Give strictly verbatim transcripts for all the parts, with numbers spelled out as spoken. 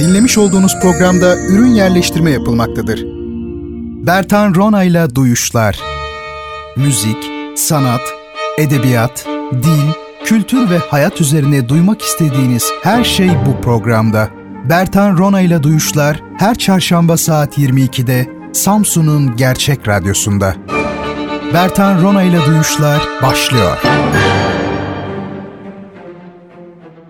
Dinlemiş olduğunuz programda ürün yerleştirme yapılmaktadır. Bertan Rona ile Duyuşlar. Müzik, sanat, edebiyat, dil, kültür ve hayat üzerine duymak istediğiniz her şey bu programda. Bertan Rona ile Duyuşlar her çarşamba saat yirmi ikide Samsun'un Gerçek Radyosu'nda. Bertan Rona ile Duyuşlar başlıyor.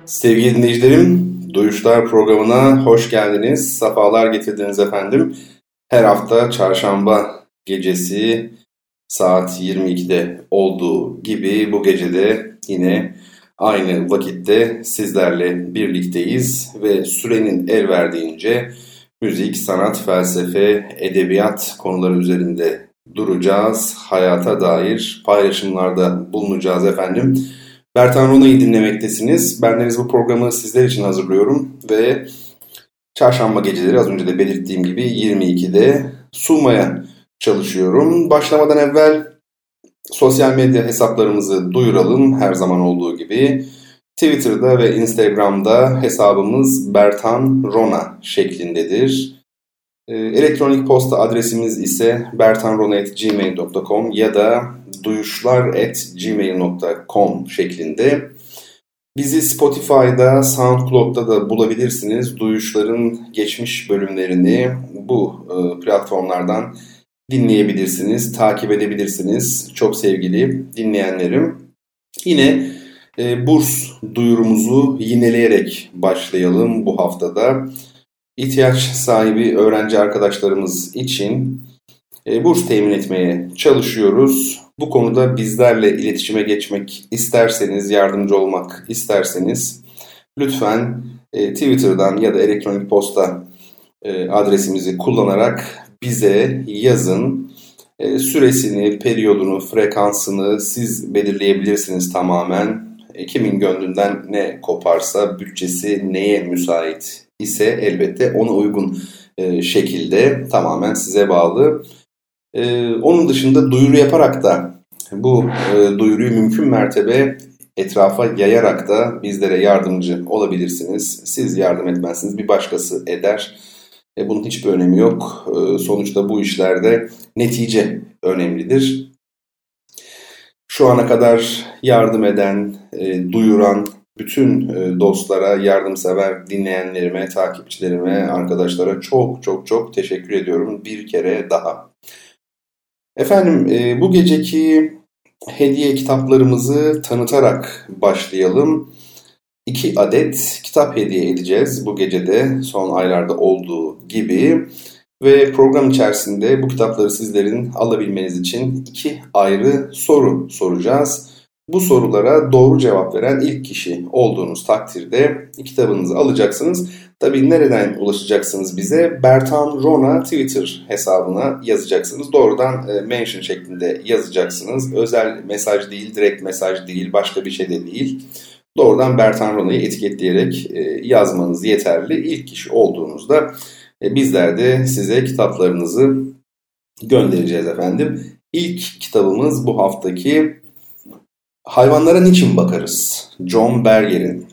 Sevgili dinleyicilerim, Duyuşlar programına hoş geldiniz. Safalar getirdiniz efendim. Her hafta çarşamba gecesi saat yirmi ikide olduğu gibi bu gecede yine aynı vakitte sizlerle birlikteyiz ve sürenin el verdiğince müzik, sanat, felsefe, edebiyat konuları üzerinde duracağız. Hayata dair paylaşımlarda bulunacağız efendim. Bertan Rona'yı dinlemektesiniz. Bendeniz bu programı sizler için hazırlıyorum ve çarşamba geceleri az önce de belirttiğim gibi yirmi ikide sunmaya çalışıyorum. Başlamadan evvel sosyal medya hesaplarımızı duyuralım her zaman olduğu gibi. Twitter'da ve Instagram'da hesabımız Bertan Rona şeklindedir. Elektronik posta adresimiz ise bertanrona at gmail dot com ya da duyuşlar at gmail dot com şeklinde. Bizi Spotify'da, SoundCloud'da da bulabilirsiniz. Duyuşların geçmiş bölümlerini bu platformlardan dinleyebilirsiniz, takip edebilirsiniz. Çok sevgili dinleyenlerim. Yine e, burs duyurumuzu yineleyerek başlayalım bu haftada. İhtiyaç sahibi öğrenci arkadaşlarımız için e, burs temin etmeye çalışıyoruz. Bu konuda bizlerle iletişime geçmek isterseniz, yardımcı olmak isterseniz lütfen e, Twitter'dan ya da elektronik posta e, adresimizi kullanarak bize yazın. E, süresini, periyodunu, frekansını siz belirleyebilirsiniz tamamen. E, kimin gönlünden ne koparsa, bütçesi neye müsait ise elbette ona uygun e, şekilde tamamen size bağlı. E, onun dışında duyuru yaparak da bu e, duyuruyu mümkün mertebe etrafa yayarak da bizlere yardımcı olabilirsiniz. Siz yardım etmezsiniz, bir başkası eder. Bunun hiçbir önemi yok. Sonuçta bu işlerde netice önemlidir. Şu ana kadar yardım eden, duyuran bütün dostlara, yardımsever dinleyenlerime, takipçilerime, arkadaşlara çok çok çok teşekkür ediyorum bir kere daha. Efendim, bu geceki hediye kitaplarımızı tanıtarak başlayalım. İki adet kitap hediye edeceğiz bu gecede son aylarda olduğu gibi ve program içerisinde bu kitapları sizlerin alabilmeniz için iki ayrı soru soracağız. Bu sorulara doğru cevap veren ilk kişi olduğunuz takdirde kitabınızı alacaksınız. Tabii nereden ulaşacaksınız bize? Bertan Rona Twitter hesabına yazacaksınız. Doğrudan mention şeklinde yazacaksınız. Özel mesaj değil, direkt mesaj değil, başka bir şey de değil. Doğrudan Bertan Rona'yı etiketleyerek yazmanız yeterli. İlk kişi olduğunuzda bizler de size kitaplarınızı göndereceğiz efendim. İlk kitabımız bu haftaki Hayvanlara Niçin Bakarız? John Berger'in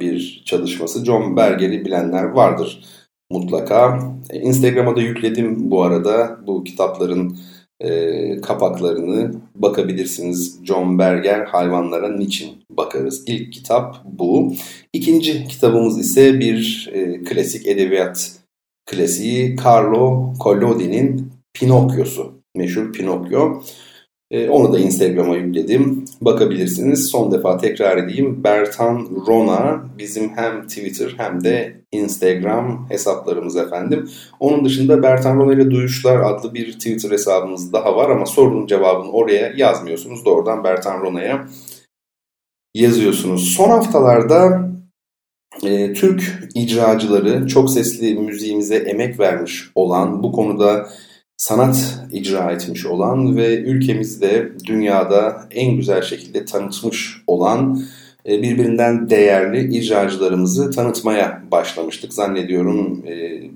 bir çalışması. John Berger'i bilenler vardır mutlaka. Instagram'a da yükledim bu arada bu kitapların E, kapaklarını bakabilirsiniz. John Berger, Hayvanlara Niçin Bakarız? İlk kitap bu. İkinci kitabımız ise bir e, klasik edebiyat klasiği Carlo Collodi'nin Pinokyo'su. Meşhur Pinokyo. E, onu da Instagram'a yükledim. Bakabilirsiniz. Son defa tekrar edeyim. Bertan Rona bizim hem Twitter hem de Instagram hesaplarımız efendim. Onun dışında Bertan Rona ile Duyuşlar adlı bir Twitter hesabımız daha var ama sorunun cevabını oraya yazmıyorsunuz. Doğrudan Bertan Rona'ya yazıyorsunuz. Son haftalarda e, Türk icracıları, çok sesli müziğimize emek vermiş olan, bu konuda sanat icra etmiş olan ve ülkemizde dünyada en güzel şekilde tanıtmış olan birbirinden değerli icracılarımızı tanıtmaya başlamıştık. Zannediyorum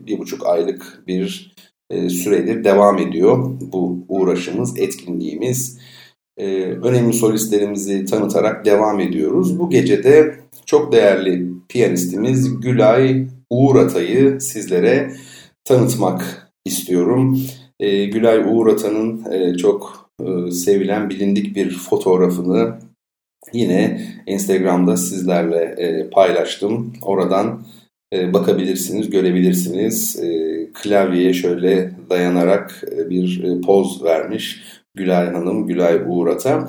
bir buçuk aylık bir süredir devam ediyor bu uğraşımız, etkinliğimiz. Önemli solistlerimizi tanıtarak devam ediyoruz. Bu gece de çok değerli piyanistimiz Gülay Uğur Atay'ı sizlere tanıtmak istiyorum. E, Gülay Uğur Atay'ın e, çok e, sevilen, bilindik bir fotoğrafını yine Instagram'da sizlerle e, paylaştım. Oradan e, bakabilirsiniz, görebilirsiniz. E, klavyeye şöyle dayanarak e, bir e, poz vermiş Gülay Hanım, Gülay Uğur Atay.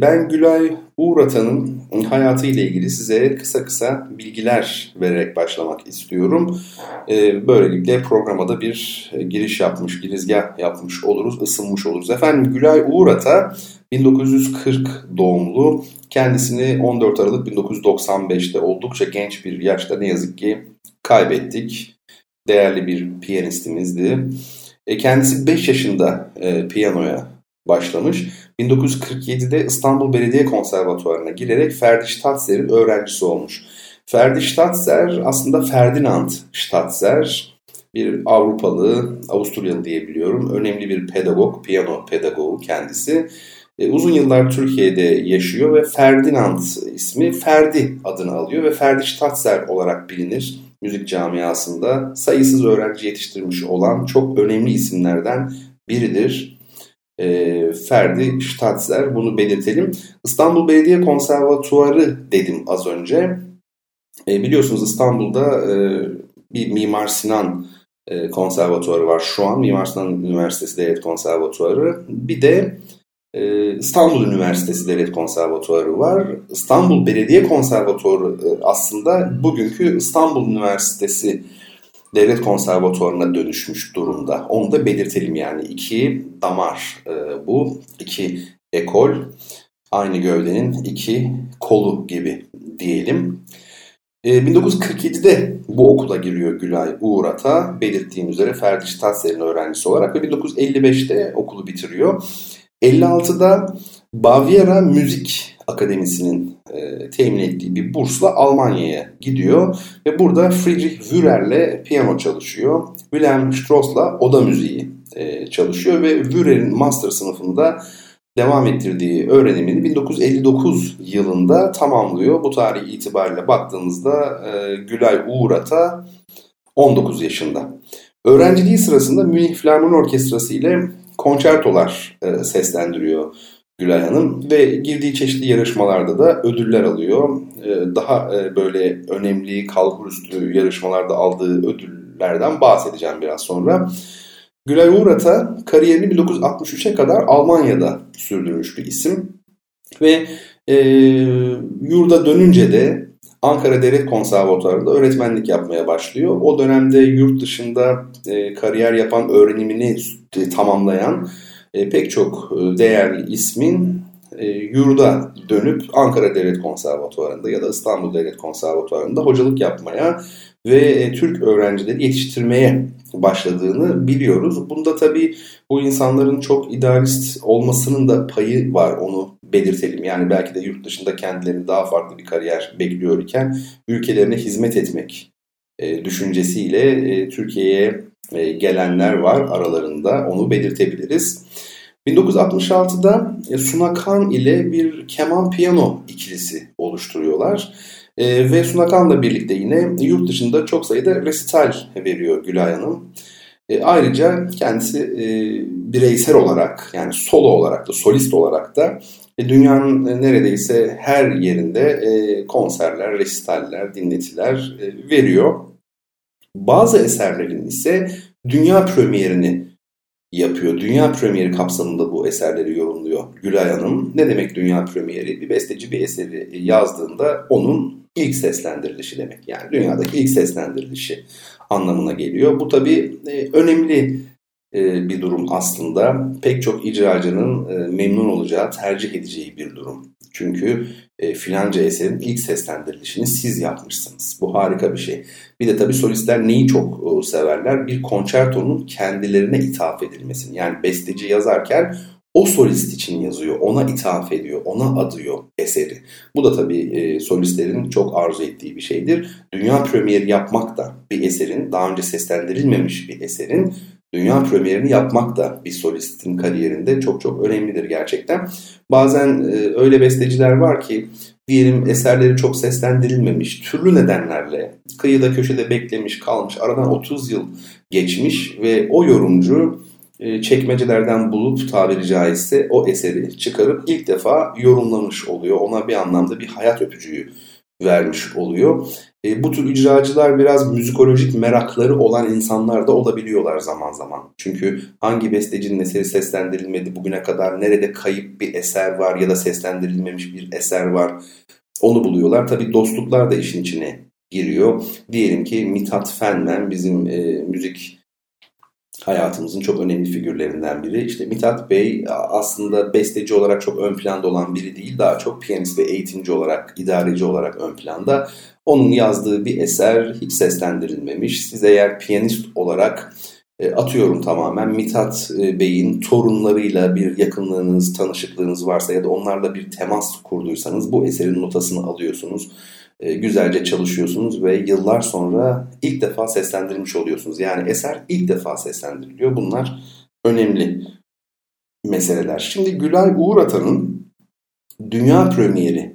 Ben Gülay Uğur Atay'ın hayatıyla ilgili size kısa kısa bilgiler vererek başlamak istiyorum. Böylelikle programa da bir giriş yapmış, girizgah yapmış oluruz, ısınmış oluruz. Efendim, Gülay Uğur Atay bin dokuz yüz kırk doğumlu. Kendisini on dört Aralık bin dokuz yüz doksan beşte oldukça genç bir yaşta ne yazık ki kaybettik. Değerli bir piyanistimizdi. Kendisi beş yaşında piyanoya başlamış. bin dokuz yüz kırk yedide İstanbul Belediye Konservatuvarı'na girerek Ferdinand Statzer'in öğrencisi olmuş. Ferdinand Statzer aslında Ferdinand Statzer, bir Avrupalı, Avusturyalı diyebiliyorum. Önemli bir pedagog, piyano pedagogu kendisi. E, uzun yıllar Türkiye'de yaşıyor ve Ferdinand ismi Ferdi adını alıyor ve Ferdinand Statzer olarak bilinir. Müzik camiasında sayısız öğrenci yetiştirmiş olan çok önemli isimlerden biridir. E, Ferdi Statzer, bunu belirtelim. İstanbul Belediye Konservatuvarı dedim az önce. E, biliyorsunuz İstanbul'da e, bir Mimar Sinan e, Konservatuvarı var şu an. Mimar Sinan Üniversitesi Devlet Konservatuvarı. Bir de e, İstanbul Üniversitesi Devlet Konservatuvarı var. İstanbul Belediye Konservatuvarı e, aslında bugünkü İstanbul Üniversitesi Devlet Konservatuvarı'na dönüşmüş durumda. Onu da belirtelim yani. İki damar e, bu. İki ekol. Aynı gövdenin iki kolu gibi diyelim. E, bin dokuz yüz kırk yedide bu okula giriyor Gülay Uğur Atay. Belirttiğim üzere Ferdinand Statser'in öğrencisi olarak. Ve bin dokuz yüz elli beşte okulu bitiriyor. elli altıda Bavyera Müzik Akademisi'nin e, temin ettiği bir bursla Almanya'ya gidiyor ve burada Friedrich Wüller'le piyano çalışıyor. Wilhelm Strauss'la oda müziği e, çalışıyor ve Wüller'in master sınıfında devam ettirdiği öğrenimini bin dokuz yüz elli dokuz yılında tamamlıyor. Bu tarih itibariyle baktığımızda e, Gülay Uğur Atay on dokuz yaşında. Öğrenciliği sırasında Münih Filarmoni Orkestrası ile konçertolar e, seslendiriyor Gülay Hanım ve girdiği çeşitli yarışmalarda da ödüller alıyor. Daha böyle önemli kalburüstü yarışmalarda aldığı ödüllerden bahsedeceğim biraz sonra. Gülay Uğur Atay kariyerini bin dokuz yüz altmış üçe kadar Almanya'da sürdürmüş bir isim. Ve e, yurda dönünce de Ankara Devlet Konservatuvarı'nda öğretmenlik yapmaya başlıyor. O dönemde yurt dışında e, kariyer yapan, öğrenimini tamamlayan pek çok değerli ismin yurda dönüp Ankara Devlet Konservatuvarı'nda ya da İstanbul Devlet Konservatuvarı'nda hocalık yapmaya ve Türk öğrencileri yetiştirmeye başladığını biliyoruz. Bunda tabii bu insanların çok idealist olmasının da payı var, onu belirtelim. Yani belki de yurt dışında kendilerini daha farklı bir kariyer bekliyor iken ülkelerine hizmet etmek düşüncesiyle Türkiye'ye gelenler var aralarında, onu belirtebiliriz. bin dokuz yüz altmış altıda Suna Kan ile bir keman piyano ikilisi oluşturuyorlar. Ve Suna Kan'la birlikte yine yurt dışında çok sayıda resital veriyor Gülay Hanım. Ayrıca kendisi bireysel olarak, yani solo olarak da, solist olarak da dünyanın neredeyse her yerinde konserler, resitaller, dinletiler veriyor. Bazı eserlerin ise dünya premierini yapıyor. Dünya premieri kapsamında bu eserleri yorumluyor Gülay Hanım. Ne demek dünya premieri? Bir besteci bir eseri yazdığında onun ilk seslendirilişi demek. Yani dünyadaki ilk seslendirilişi anlamına geliyor. Bu tabii önemli bir durum aslında. Pek çok icracının memnun olacağı, tercih edeceği bir durum. Çünkü e, filanca eserin ilk seslendirilişini siz yapmışsınız. Bu harika bir şey. Bir de tabii solistler neyi çok e, severler? Bir konçertonun kendilerine ithaf edilmesini. Yani besteci yazarken o solist için yazıyor, ona ithaf ediyor, ona adıyor eseri. Bu da tabii e, solistlerin çok arzu ettiği bir şeydir. Dünya premieri yapmak da bir eserin, daha önce seslendirilmemiş bir eserin dünya premierini yapmak da bir solistin kariyerinde çok çok önemlidir gerçekten. Bazen öyle besteciler var ki diyelim eserleri çok seslendirilmemiş, türlü nedenlerle kıyıda köşede beklemiş kalmış, aradan otuz yıl geçmiş ve o yorumcu çekmecelerden bulup tabiri caizse o eseri çıkarıp ilk defa yorumlamış oluyor. Ona bir anlamda bir hayat öpücüğü vermiş oluyor. E, bu tür icracılar biraz müzikolojik merakları olan insanlar da olabiliyorlar zaman zaman. Çünkü hangi bestecinin eseri seslendirilmedi bugüne kadar, nerede kayıp bir eser var ya da seslendirilmemiş bir eser var, onu buluyorlar. Tabii dostluklar da işin içine giriyor. Diyelim ki Mithat Fenmen bizim e, müzik hayatımızın çok önemli figürlerinden biri. İşte Mithat Bey aslında besteci olarak çok ön planda olan biri değil. Daha çok piyanist ve eğitimci olarak, idareci olarak ön planda. Onun yazdığı bir eser hiç seslendirilmemiş. Siz eğer piyanist olarak atıyorum tamamen Mithat Bey'in torunlarıyla bir yakınlığınız, tanışıklığınız varsa ya da onlarla bir temas kurduysanız bu eserin notasını alıyorsunuz. Güzelce çalışıyorsunuz ve yıllar sonra ilk defa seslendirilmiş oluyorsunuz. Yani eser ilk defa seslendiriliyor. Bunlar önemli meseleler. Şimdi Gülay Uğur Atay'ın dünya premieri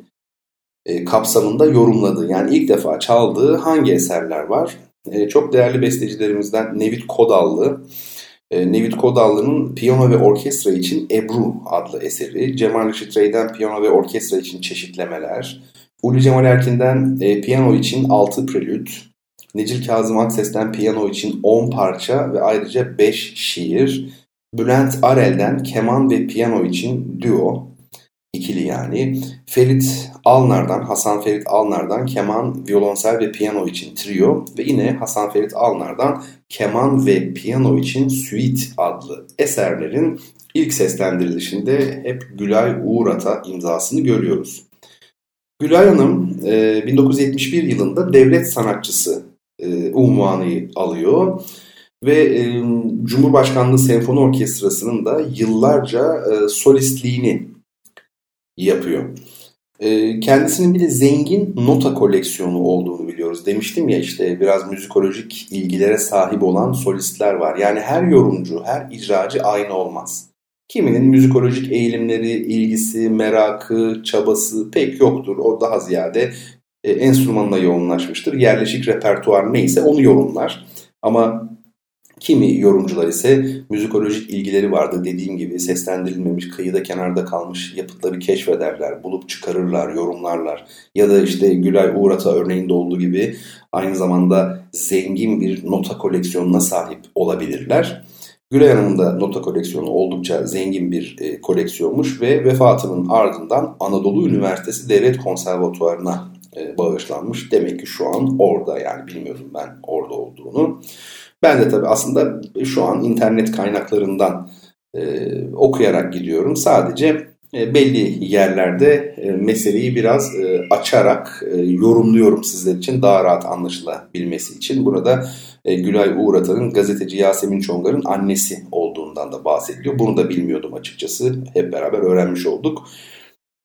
kapsamında yorumladığı, yani ilk defa çaldığı hangi eserler var? Çok değerli bestecilerimizden Nevit Kodallı. Nevit Kodallı'nın Piyano ve Orkestra için Ebru adlı eseri. Cemal Reşit Rey'den Piyano ve Orkestra için çeşitlemeler. Ulu Cemal Erkin'den e, piyano için altı prelüt, Necil Kazım Akses'ten piyano için on parça ve ayrıca beş şiir, Bülent Arel'den keman ve piyano için düo, ikili yani, Ferit Alnar'dan, Hasan Ferit Alnar'dan keman, violonsel ve piyano için trio ve yine Hasan Ferit Alnar'dan keman ve piyano için suite adlı eserlerin ilk seslendirilişinde hep Gülay Uğur Atay imzasını görüyoruz. Gülay Hanım bin dokuz yüz yetmiş bir yılında devlet sanatçısı unvanı alıyor ve Cumhurbaşkanlığı Senfoni Orkestrası'nın da yıllarca solistliğini yapıyor. Kendisinin bir de zengin nota koleksiyonu olduğunu biliyoruz. Demiştim ya, işte biraz müzikolojik ilgilere sahip olan solistler var. Yani her yorumcu, her icracı aynı olmaz. Kiminin müzikolojik eğilimleri, ilgisi, merakı, çabası pek yoktur. O daha ziyade e, enstrümanla yoğunlaşmıştır. Yerleşik repertuar neyse onu yorumlar. Ama kimi yorumcular ise müzikolojik ilgileri vardır. Dediğim gibi seslendirilmemiş, kıyıda kenarda kalmış yapıtları keşfederler, bulup çıkarırlar, yorumlarlar. Ya da işte Gülay Uğur Atay örneğinde olduğu gibi aynı zamanda zengin bir nota koleksiyonuna sahip olabilirler. Gülay Hanım'ın da nota koleksiyonu oldukça zengin bir e, koleksiyonmuş ve vefatının ardından Anadolu Üniversitesi Devlet Konservatuvarı'na e, bağışlanmış. Demek ki şu an orada, yani bilmiyordum ben orada olduğunu. Ben de tabii aslında şu an internet kaynaklarından e, okuyarak gidiyorum. Sadece e, belli yerlerde e, meseleyi biraz e, açarak e, yorumluyorum sizler için, daha rahat anlaşılabilmesi için. Burada Gülay Uğur Atay'ın gazeteci Yasemin Çongar'ın annesi olduğundan da bahsediliyor. Bunu da bilmiyordum açıkçası. Hep beraber öğrenmiş olduk.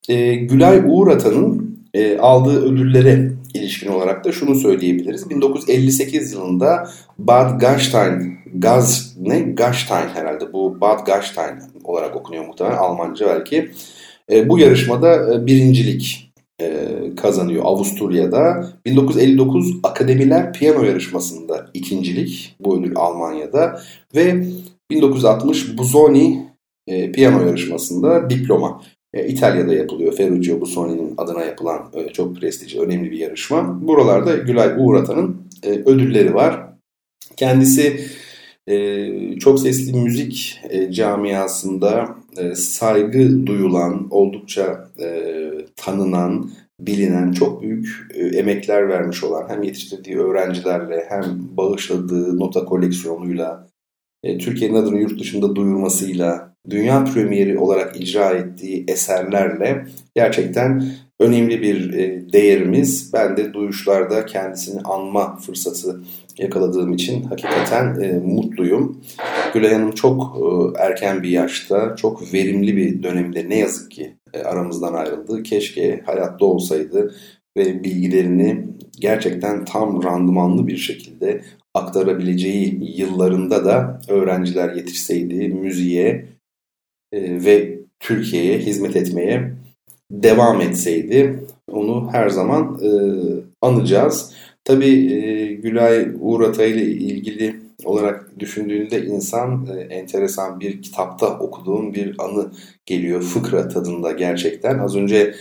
E, Gülay Uğur Atay'ın e, aldığı ödüllere ilişkin olarak da şunu söyleyebiliriz. bin dokuz yüz elli sekiz yılında Bad Gastein, Gaz, ne? Gastein herhalde bu Bad Gastein olarak okunuyor muhtemelen. Almanca belki. E, bu yarışmada birincilik kazanıyor Avusturya'da. bin dokuz yüz elli dokuz Akademiler Piyano Yarışması'nda ikincilik. Bu ödül Almanya'da. Ve bin dokuz yüz altmış Buzoni e, Piyano Yarışması'nda diploma. E, İtalya'da yapılıyor. Ferruccio Buzoni'nin adına yapılan e, çok prestijli, önemli bir yarışma. Buralarda Gülay Uğur Atay'ın e, ödülleri var. Kendisi e, çok sesli müzik e, camiasında e, saygı duyulan, oldukça e, tanınan, bilinen, çok büyük emekler vermiş olan, hem yetiştirdiği öğrencilerle hem bağışladığı nota koleksiyonuyla, Türkiye'nin adını yurt dışında duyurmasıyla, dünya premieri olarak icra ettiği eserlerle gerçekten önemli bir değerimiz. Ben de duyuşlarda kendisini anma fırsatı yakaladığım için hakikaten e, mutluyum. Gülay Hanım çok e, erken bir yaşta, çok verimli bir dönemde ne yazık ki e, aramızdan ayrıldı. Keşke hayatta olsaydı ve bilgilerini gerçekten tam randımanlı bir şekilde aktarabileceği yıllarında da öğrenciler yetişseydi, müziğe e, ve Türkiye'ye hizmet etmeye devam etseydi onu her zaman e, anacağız. Tabii e, Gülay Uğur Atay ile ilgili olarak düşündüğünde insan e, enteresan bir kitapta okuduğum bir anı geliyor. Fıkra tadında gerçekten. Az önce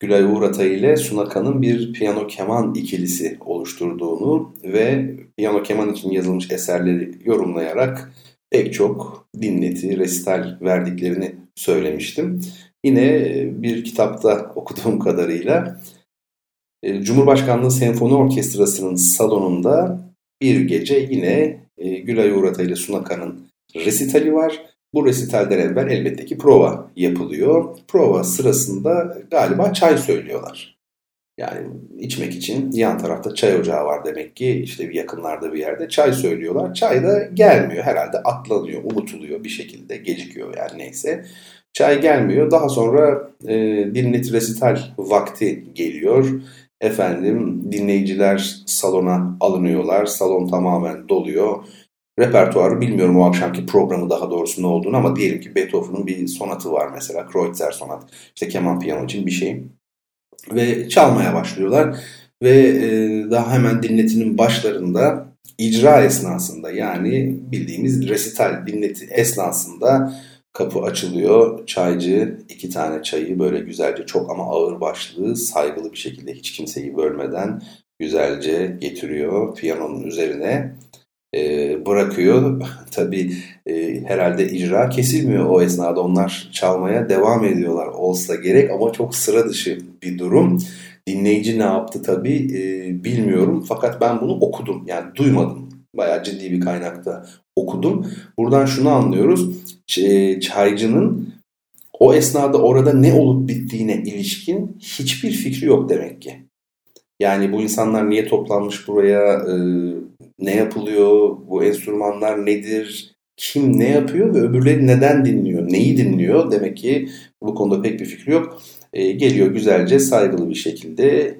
Gülay Uğur Atay ile Suna Kan'ın bir piyano keman ikilisi oluşturduğunu ve piyano keman için yazılmış eserleri yorumlayarak pek çok dinleti, resital verdiklerini söylemiştim. Yine bir kitapta okuduğum kadarıyla Cumhurbaşkanlığı Senfoni Orkestrası'nın salonunda bir gece yine Gülay Uğur Atay ile Suna Kan'ın resitali var. Bu resitalden evvel elbette ki prova yapılıyor. Prova sırasında galiba çay söylüyorlar. Yani içmek için yan tarafta çay ocağı var demek ki, işte bir yakınlarda bir yerde çay söylüyorlar. Çay da gelmiyor, herhalde atlanıyor, unutuluyor bir şekilde, gecikiyor yani neyse. Çay gelmiyor. Daha sonra e, dinleti resital vakti geliyor. Efendim dinleyiciler salona alınıyorlar. Salon tamamen doluyor. Repertuarı bilmiyorum, o akşamki programı daha doğrusu ne olduğunu, ama diyelim ki Beethoven'ın bir sonatı var mesela. Kreutzer sonat. İşte keman piyano için bir şey. Ve çalmaya başlıyorlar. Ve e, daha hemen dinletinin başlarında icra esnasında, yani bildiğimiz resital dinleti esnasında kapı açılıyor. Çaycı iki tane çayı böyle güzelce, çok ama ağırbaşlı, saygılı bir şekilde hiç kimseyi bölmeden güzelce getiriyor. Piyanonun üzerine e, bırakıyor. Tabii e, herhalde icra kesilmiyor o esnada. Onlar çalmaya devam ediyorlar olsa gerek, ama çok sıra dışı bir durum. Dinleyici ne yaptı tabii e, bilmiyorum. Fakat ben bunu okudum, yani duymadım. Bayağı ciddi bir kaynakta okudum. Buradan şunu anlıyoruz. Çaycının o esnada orada ne olup bittiğine ilişkin hiçbir fikri yok demek ki. Yani bu insanlar niye toplanmış buraya, e, ne yapılıyor, bu enstrümanlar nedir, kim ne yapıyor ve öbürleri neden dinliyor, neyi dinliyor, demek ki bu konuda pek bir fikri yok. E, geliyor güzelce saygılı bir şekilde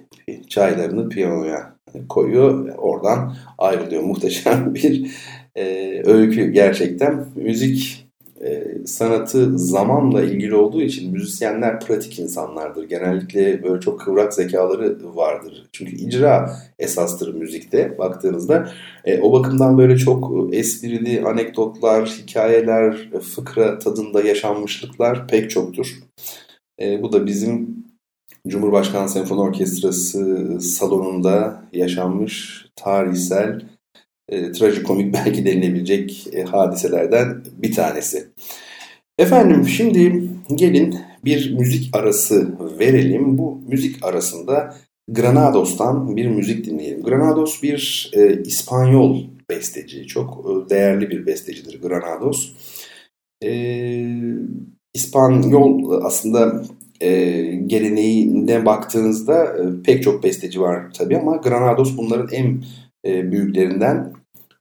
çaylarını piyanoya koyuyor, oradan ayrılıyor. Muhteşem bir e, öykü gerçekten. Müzik e, sanatı zamanla ilgili olduğu için müzisyenler pratik insanlardır. Genellikle böyle çok kıvrak zekaları vardır. Çünkü icra esastır müzikte baktığınızda. E, o bakımdan böyle çok esprili anekdotlar, hikayeler, fıkra tadında yaşanmışlıklar pek çoktur. E, bu da bizim Cumhurbaşkanı Senfoni Orkestrası salonunda yaşanmış tarihsel, e, trajikomik belki denilebilecek e, hadiselerden bir tanesi. Efendim şimdi gelin bir müzik arası verelim. Bu müzik arasında Granados'tan bir müzik dinleyelim. Granados bir e, İspanyol besteci. Çok e, değerli bir bestecidir Granados. E, İspanyol aslında... Ee, geleneğine baktığınızda e, pek çok besteci var tabii, ama Granados bunların en e, büyüklerinden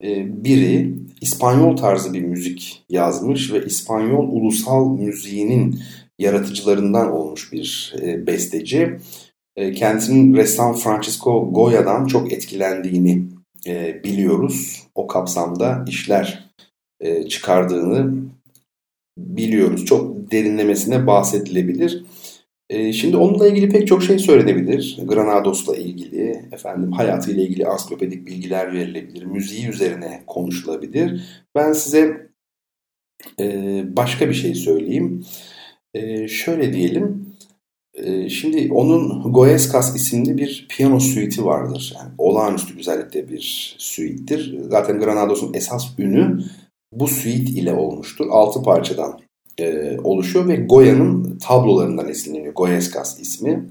e, biri. İspanyol tarzı bir müzik yazmış ve İspanyol ulusal müziğinin yaratıcılarından olmuş bir e, besteci. E, kendisinin ressam Francisco Goya'dan çok etkilendiğini e, biliyoruz. O kapsamda işler e, çıkardığını biliyoruz. Çok derinlemesine bahsedilebilir. Şimdi onunla ilgili pek çok şey söylenebilir. Granados'la ilgili, efendim hayatıyla ilgili ansiklopedik bilgiler verilebilir. Müziği üzerine konuşulabilir. Ben size e, başka bir şey söyleyeyim. E, şöyle diyelim. E, şimdi onun Goyescas isimli bir piyano suite'i vardır. Yani olağanüstü güzellikte bir suite'tir. Zaten Granados'un esas ünü bu suite ile olmuştur. altı parçadan E, oluşuyor ve Goya'nın tablolarından esinleniyor. Goyescas ismi.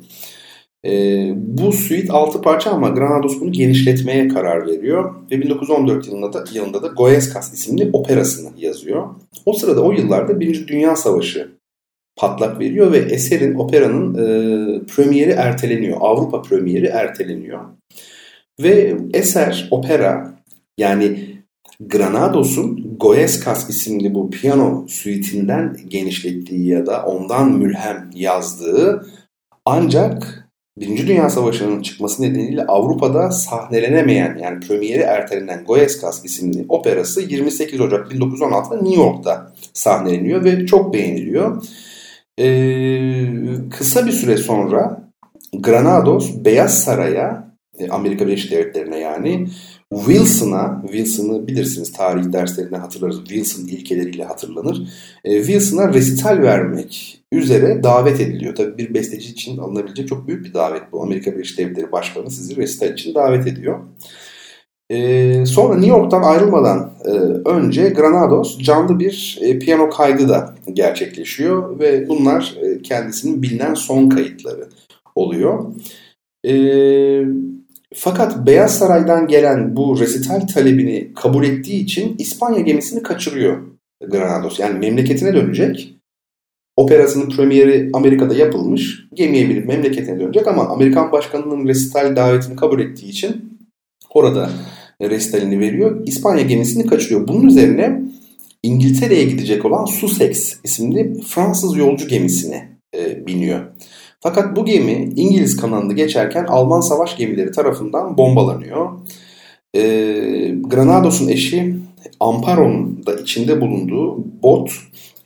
E, bu suite altı parça, ama Granados bunu genişletmeye karar veriyor ve bin dokuz yüz on dört yılında da, yılında da Goyescas isimli operasını yazıyor. O sırada, o yıllarda Birinci Dünya Savaşı patlak veriyor ve eserin, operanın e, premieri erteleniyor. Avrupa premieri erteleniyor. Ve eser, opera, yani Granados'un Goyescas isimli bu piyano suitinden genişlettiği ya da ondan mülhem yazdığı, ancak Birinci Dünya Savaşı'nın çıkması nedeniyle Avrupa'da sahnelenemeyen, yani premieri ertelenen Goyescas isimli operası yirmi sekiz Ocak bin dokuz yüz on altıda New York'ta sahneleniyor ve çok beğeniliyor. Ee, kısa bir süre sonra Granados Beyaz Saray'a, Amerika Birleşik Devletleri'ne yani, Wilson'a, Wilson'ı bilirsiniz, tarih derslerinde hatırlarız, Wilson ilkeleriyle hatırlanır. Ee, Wilson'a resital vermek üzere davet ediliyor. Tabii bir besteci için alınabilecek çok büyük bir davet bu. Amerika Birleşik Devletleri Başkanı sizi resital için davet ediyor. Ee, sonra New York'tan ayrılmadan e, önce Granados canlı bir e, piyano kaydı da gerçekleşiyor ve bunlar e, kendisinin bilinen son kayıtları oluyor. E, fakat Beyaz Saray'dan gelen bu resital talebini kabul ettiği için İspanya gemisini kaçırıyor Granados. Yani memleketine dönecek. Operasının premieri Amerika'da yapılmış. Gemiye binip memleketine dönecek ama Amerikan başkanının resital davetini kabul ettiği için orada resitalini veriyor. İspanya gemisini kaçırıyor. Bunun üzerine İngiltere'ye gidecek olan Sussex isimli Fransız yolcu gemisine e, biniyor. Fakat bu gemi İngiliz kanalını geçerken Alman savaş gemileri tarafından bombalanıyor. E, Granados'un eşi Amparo'nun da içinde bulunduğu bot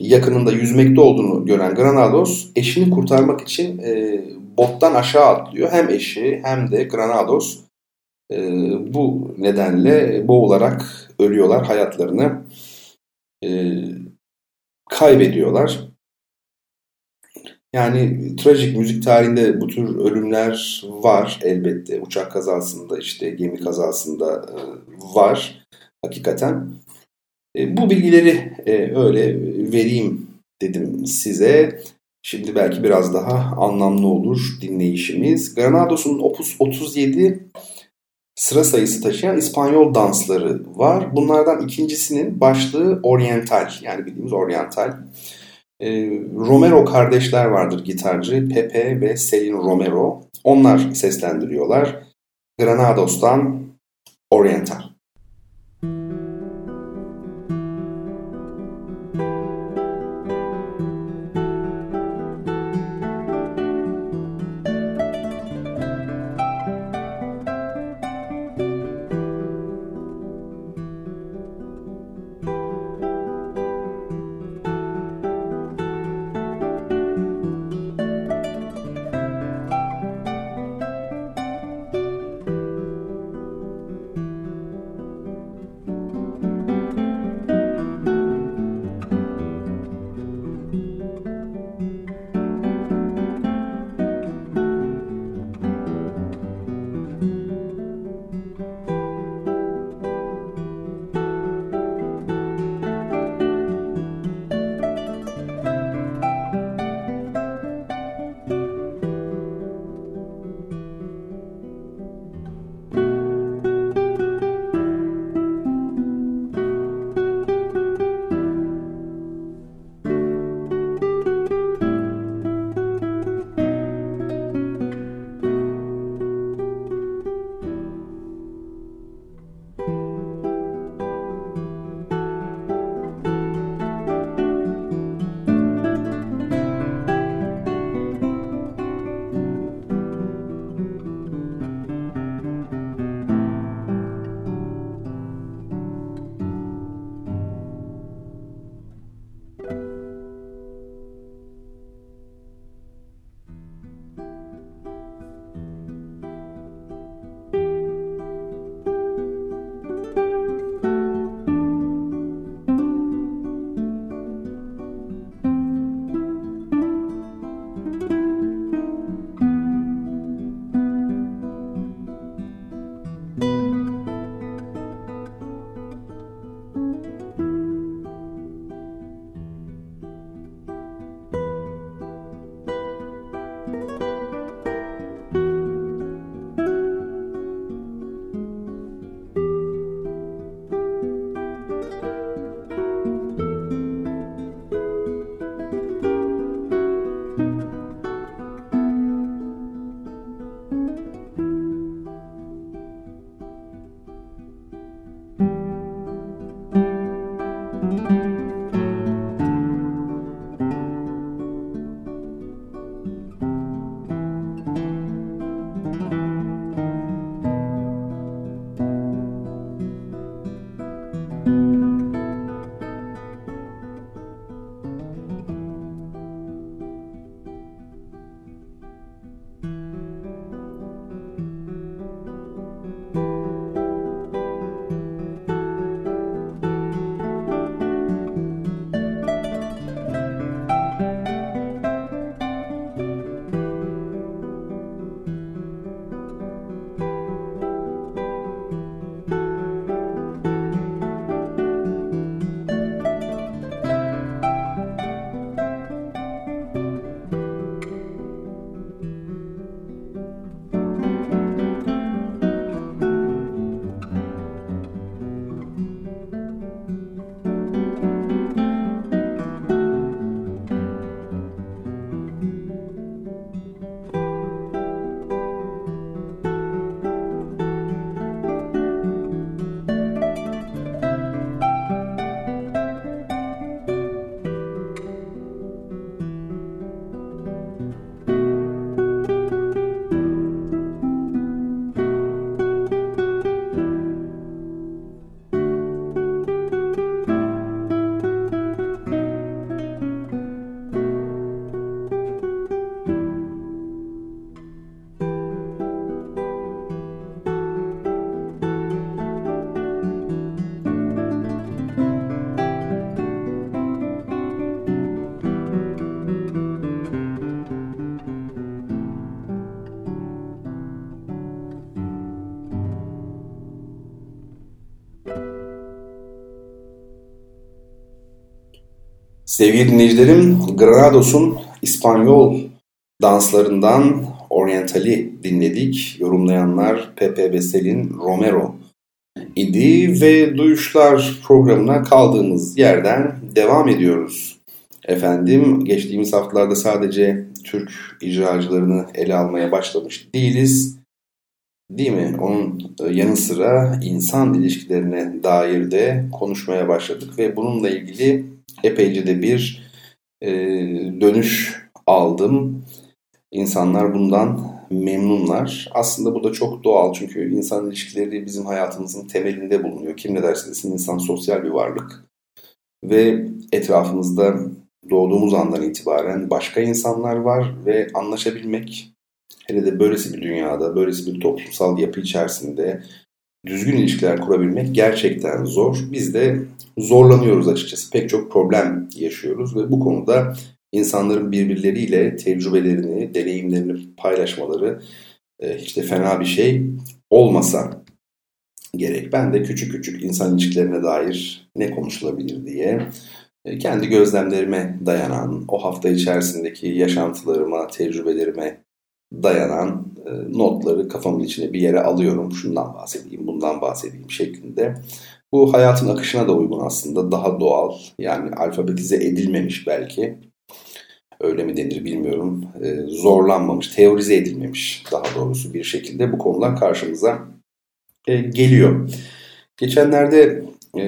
yakınında yüzmekte olduğunu gören Granados eşini kurtarmak için e, bottan aşağı atlıyor. Hem eşi hem de Granados Ee, bu nedenle boğularak ölüyorlar, hayatlarını e, kaybediyorlar. Yani trajik müzik tarihinde bu tür ölümler var elbette. Uçak kazasında, işte gemi kazasında e, var hakikaten. E, bu bilgileri e, öyle vereyim dedim size. Şimdi belki biraz daha anlamlı olur dinleyişimiz. Granados'un Opus otuz yedi sıra sayısı taşıyan İspanyol dansları var. Bunlardan ikincisinin başlığı oryantal, yani bildiğimiz oryantal. E, Romero kardeşler vardır, gitarcı Pepe ve Celin Romero. Onlar seslendiriyorlar. Granados'tan oryantal. Sevgili dinleyicilerim, Granados'un İspanyol danslarından Oriental'i dinledik. Yorumlayanlar Pepe ve Celin Romero idi ve Duyuşlar programına kaldığımız yerden devam ediyoruz. Efendim, geçtiğimiz haftalarda sadece Türk icracılarını ele almaya başlamış değiliz. Değil mi? Onun yanı sıra insan ilişkilerine dair de konuşmaya başladık ve bununla ilgili epeyce de bir e, dönüş aldım. İnsanlar bundan memnunlar. Aslında bu da çok doğal, çünkü insan ilişkileri bizim hayatımızın temelinde bulunuyor. Kim ne derse desin insan sosyal bir varlık ve etrafımızda doğduğumuz andan itibaren başka insanlar var ve anlaşabilmek, hele de böylesi bir dünyada, böylesi bir toplumsal yapı içerisinde düzgün ilişkiler kurabilmek gerçekten zor. Biz de zorlanıyoruz açıkçası. Pek çok problem yaşıyoruz ve bu konuda insanların birbirleriyle tecrübelerini, deneyimlerini paylaşmaları hiç de fena bir şey olmasa gerek. Ben de küçük küçük insan ilişkilerine dair ne konuşulabilir diye kendi gözlemlerime dayanan, o hafta içerisindeki yaşantılarıma, tecrübelerime dayanan notları kafamın içine bir yere alıyorum. Şundan bahsedeyim, bundan bahsedeyim şeklinde. Bu hayatın akışına da uygun aslında. Daha doğal, yani alfabetize edilmemiş belki. Öyle mi denir bilmiyorum. Ee, zorlanmamış, teorize edilmemiş daha doğrusu bir şekilde bu konular karşımıza e, geliyor. Geçenlerde e,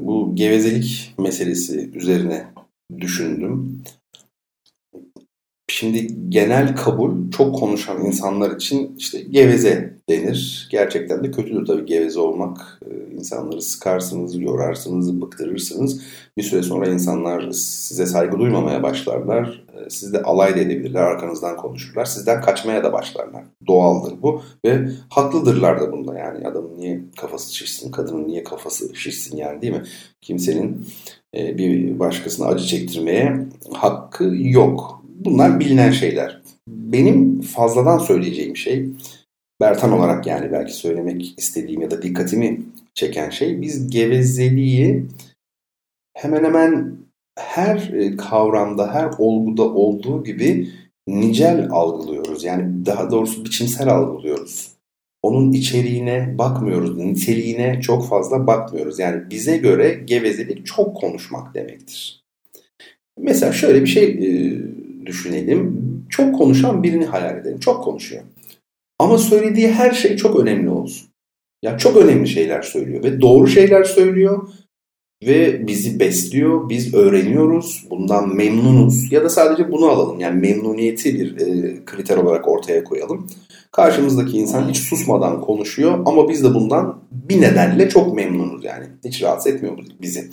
bu gevezelik meselesi üzerine düşündüm. Şimdi genel kabul, çok konuşan insanlar için işte geveze denir. Gerçekten de kötüdür tabii geveze olmak. İnsanları sıkarsınız, yorarsınız, bıktırırsınız. Bir süre sonra insanlar size saygı duymamaya başlarlar. Siz de alay da edebilirler, arkanızdan konuşurlar. Sizden kaçmaya da başlarlar. Doğaldır bu ve haklıdırlar da bunda yani. Adamın niye kafası şişsin, kadının niye kafası şişsin yani, değil mi? Kimsenin bir başkasına acı çektirmeye hakkı yok. Bunlar bilinen şeyler. Benim fazladan söyleyeceğim şey, Bertan olarak yani belki söylemek istediğim ya da dikkatimi çeken şey, biz gevezeliği hemen hemen her kavramda, her olguda olduğu gibi nicel algılıyoruz. Yani daha doğrusu biçimsel algılıyoruz. Onun içeriğine bakmıyoruz, niteliğine çok fazla bakmıyoruz. Yani bize göre gevezelik çok konuşmak demektir. Mesela şöyle bir şey düşünelim. Çok konuşan birini hayal edelim. Çok konuşuyor. Ama söylediği her şey çok önemli olsun. Ya çok önemli şeyler söylüyor ve doğru şeyler söylüyor ve bizi besliyor. Biz öğreniyoruz. Bundan memnunuz. Ya da sadece bunu alalım. Yani memnuniyeti bir e, kriter olarak ortaya koyalım. Karşımızdaki insan hiç susmadan konuşuyor ama biz de bundan bir nedenle çok memnunuz yani. Hiç rahatsız etmiyor bizi.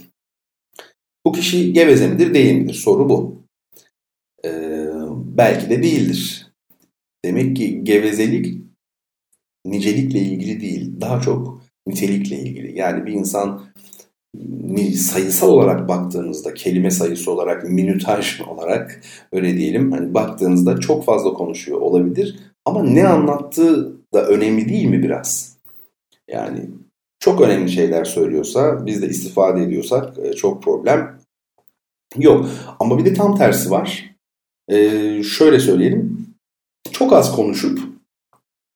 Bu kişi geveze midir, değil midir? Soru bu. Ee, belki de değildir. Demek ki gevezelik nicelikle ilgili değil, daha çok nitelikle ilgili. Yani bir insan sayısal olarak baktığınızda, kelime sayısı olarak, minütaj olarak öyle diyelim, hani baktığınızda çok fazla konuşuyor olabilir ama ne anlattığı da önemli değil mi biraz? Yani çok önemli şeyler söylüyorsa, biz de istifade ediyorsak çok problem yok. Ama bir de tam tersi var. Ee, şöyle söyleyelim. Çok az konuşup,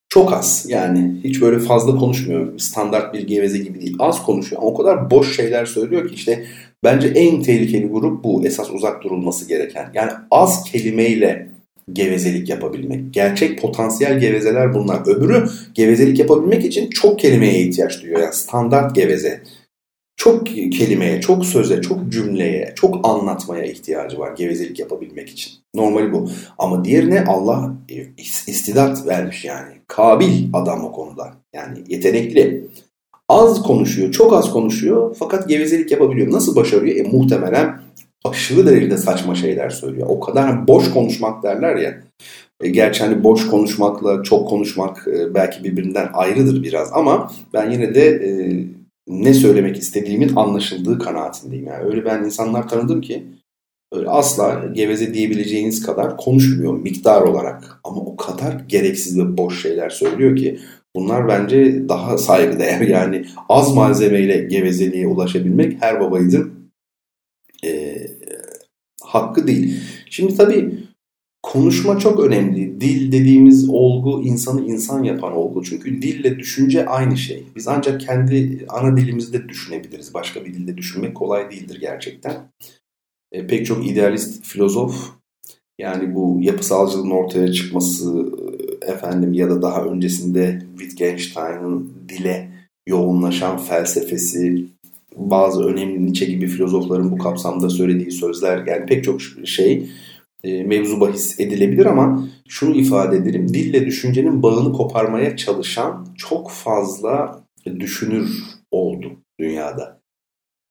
çok az yani hiç böyle fazla konuşmuyor. Standart bir geveze gibi değil. Az konuşuyor ama o kadar boş şeyler söylüyor ki işte bence en tehlikeli grup bu. Esas uzak durulması gereken. Yani az kelimeyle gevezelik yapabilmek. Gerçek potansiyel gevezeler bunlar. Öbürü gevezelik yapabilmek için çok kelimeye ihtiyaç duyuyor. Yani standart geveze. Çok kelimeye, çok söze, çok cümleye, çok anlatmaya ihtiyacı var gevezelik yapabilmek için. Normali bu. Ama diğerine Allah istidat vermiş yani. Kabil adam o konuda. Yani yetenekli. Az konuşuyor, çok az konuşuyor fakat gevezelik yapabiliyor. Nasıl başarıyor? E, muhtemelen aşırı derecede saçma şeyler söylüyor. O kadar boş konuşmak derler ya. E, gerçi hani boş konuşmakla çok konuşmak e, belki birbirinden ayrıdır biraz ama ben yine de... E, ne söylemek istediğimin anlaşıldığı kanaatindeyim. Yani öyle ben insanlar tanıdım ki öyle asla geveze diyebileceğiniz kadar konuşmuyor miktar olarak. Ama o kadar gereksiz ve boş şeyler söylüyor ki bunlar bence daha saygıdeğer. Yani az malzemeyle gevezeliğe ulaşabilmek her babayiğidin e, hakkı değil. Şimdi tabii konuşma çok önemli. Dil dediğimiz olgu insanı insan yapan olgu. Çünkü dille düşünce aynı şey. Biz ancak kendi ana dilimizde düşünebiliriz. Başka bir dilde düşünmek kolay değildir gerçekten. E, pek çok idealist filozof, yani bu yapısalcılığın ortaya çıkması efendim ya da daha öncesinde Wittgenstein'ın dile yoğunlaşan felsefesi, bazı önemli Nietzsche gibi filozofların bu kapsamda söylediği sözler, yani pek çok şey mevzu bahis edilebilir ama şunu ifade edelim. Dille düşüncenin bağını koparmaya çalışan çok fazla düşünür oldu dünyada.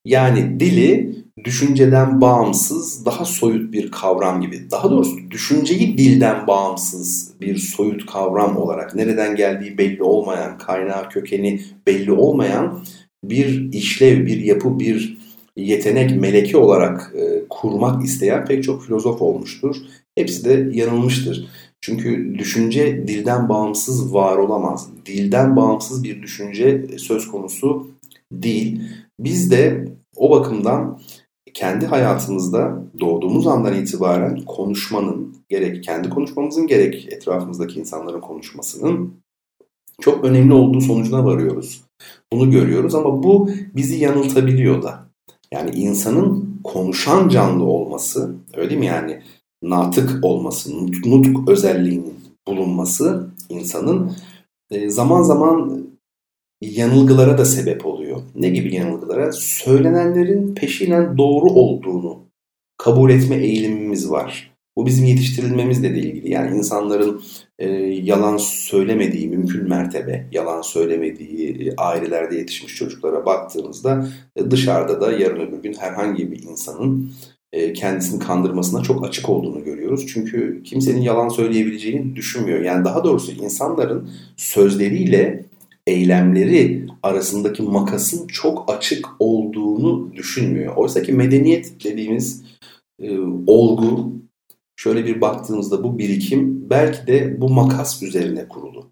Yani dili düşünceden bağımsız, daha soyut bir kavram gibi. Daha doğrusu düşünceyi dilden bağımsız bir soyut kavram olarak, nereden geldiği belli olmayan, kaynağı kökeni belli olmayan bir işlev, bir yapı, bir yetenek, meleki olarak e, kurmak isteyen pek çok filozof olmuştur. Hepsi de yanılmıştır. Çünkü düşünce dilden bağımsız var olamaz. Dilden bağımsız bir düşünce söz konusu değil. Biz de o bakımdan kendi hayatımızda doğduğumuz andan itibaren konuşmanın, gerek kendi konuşmamızın gerek etrafımızdaki insanların konuşmasının çok önemli olduğu sonucuna varıyoruz. Bunu görüyoruz ama bu bizi yanıltabiliyor da. Yani insanın konuşan canlı olması, öyle değil mi? Yani natık olması, nutk özelliğinin bulunması insanın zaman zaman yanılgılara da sebep oluyor. Ne gibi yanılgılara? Söylenenlerin peşinen doğru olduğunu kabul etme eğilimimiz var. Bu bizim yetiştirilmemizle de ilgili. Yani insanların e, yalan söylemediği, mümkün mertebe yalan söylemediği e, ailelerde yetişmiş çocuklara baktığımızda e, dışarıda da yarın öbür gün herhangi bir insanın e, kendisini kandırmasına çok açık olduğunu görüyoruz. Çünkü kimsenin yalan söyleyebileceğini düşünmüyor. Yani daha doğrusu insanların sözleriyle eylemleri arasındaki makasın çok açık olduğunu düşünmüyor. Oysa ki medeniyet dediğimiz e, olgu, şöyle bir baktığımızda bu birikim belki de bu makas üzerine kurulu.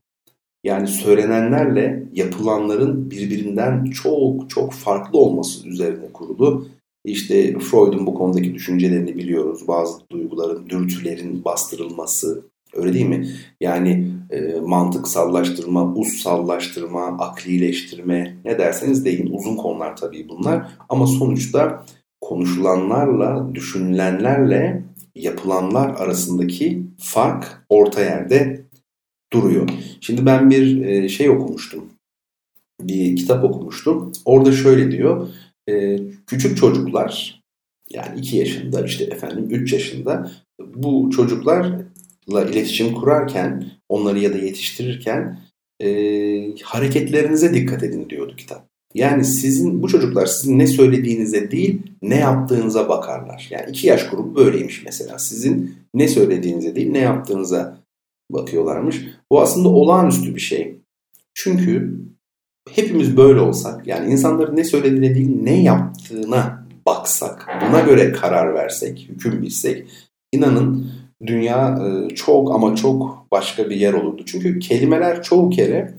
Yani söylenenlerle yapılanların birbirinden çok çok farklı olması üzerine kurulu. İşte Freud'un bu konudaki düşüncelerini biliyoruz. Bazı duyguların, dürtülerin bastırılması, öyle değil mi? Yani e, mantıksallaştırma, ussallaştırma, aklileştirme, ne derseniz deyin, uzun konular tabii bunlar. Ama sonuçta konuşulanlarla, düşünülenlerle yapılanlar arasındaki fark orta yerde duruyor. Şimdi ben bir şey okumuştum. Bir kitap okumuştum. Orada şöyle diyor. Küçük çocuklar, yani iki yaşında, işte efendim üç yaşında, bu çocuklarla iletişim kurarken, onları ya da yetiştirirken hareketlerinize dikkat edin diyordu kitap. Yani sizin bu çocuklar sizin ne söylediğinize değil, ne yaptığınıza bakarlar. Yani iki yaş grubu böyleymiş mesela. Sizin ne söylediğinize değil, ne yaptığınıza bakıyorlarmış. Bu aslında olağanüstü bir şey. Çünkü hepimiz böyle olsak, yani insanların ne söylediğine değil, ne yaptığına baksak, buna göre karar versek, hüküm bilsek, inanın dünya çok ama çok başka bir yer olurdu. Çünkü kelimeler çoğu kere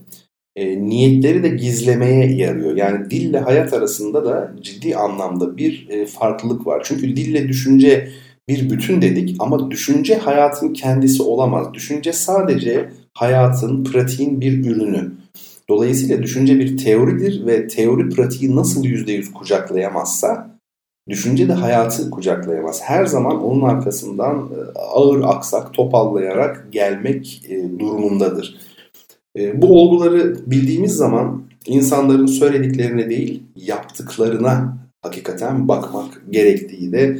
E, niyetleri de gizlemeye yarıyor. Yani dille hayat arasında da ciddi anlamda bir e, farklılık var. Çünkü dille düşünce bir bütün dedik ama düşünce hayatın kendisi olamaz. Düşünce sadece hayatın, pratiğin bir ürünü. Dolayısıyla düşünce bir teoridir ve teori pratiği nasıl yüzde yüz kucaklayamazsa düşünce de hayatı kucaklayamaz. Her zaman onun arkasından e, ağır aksak, topallayarak gelmek e, durumundadır. Bu olguları bildiğimiz zaman insanların söylediklerine değil, yaptıklarına hakikaten bakmak gerektiği de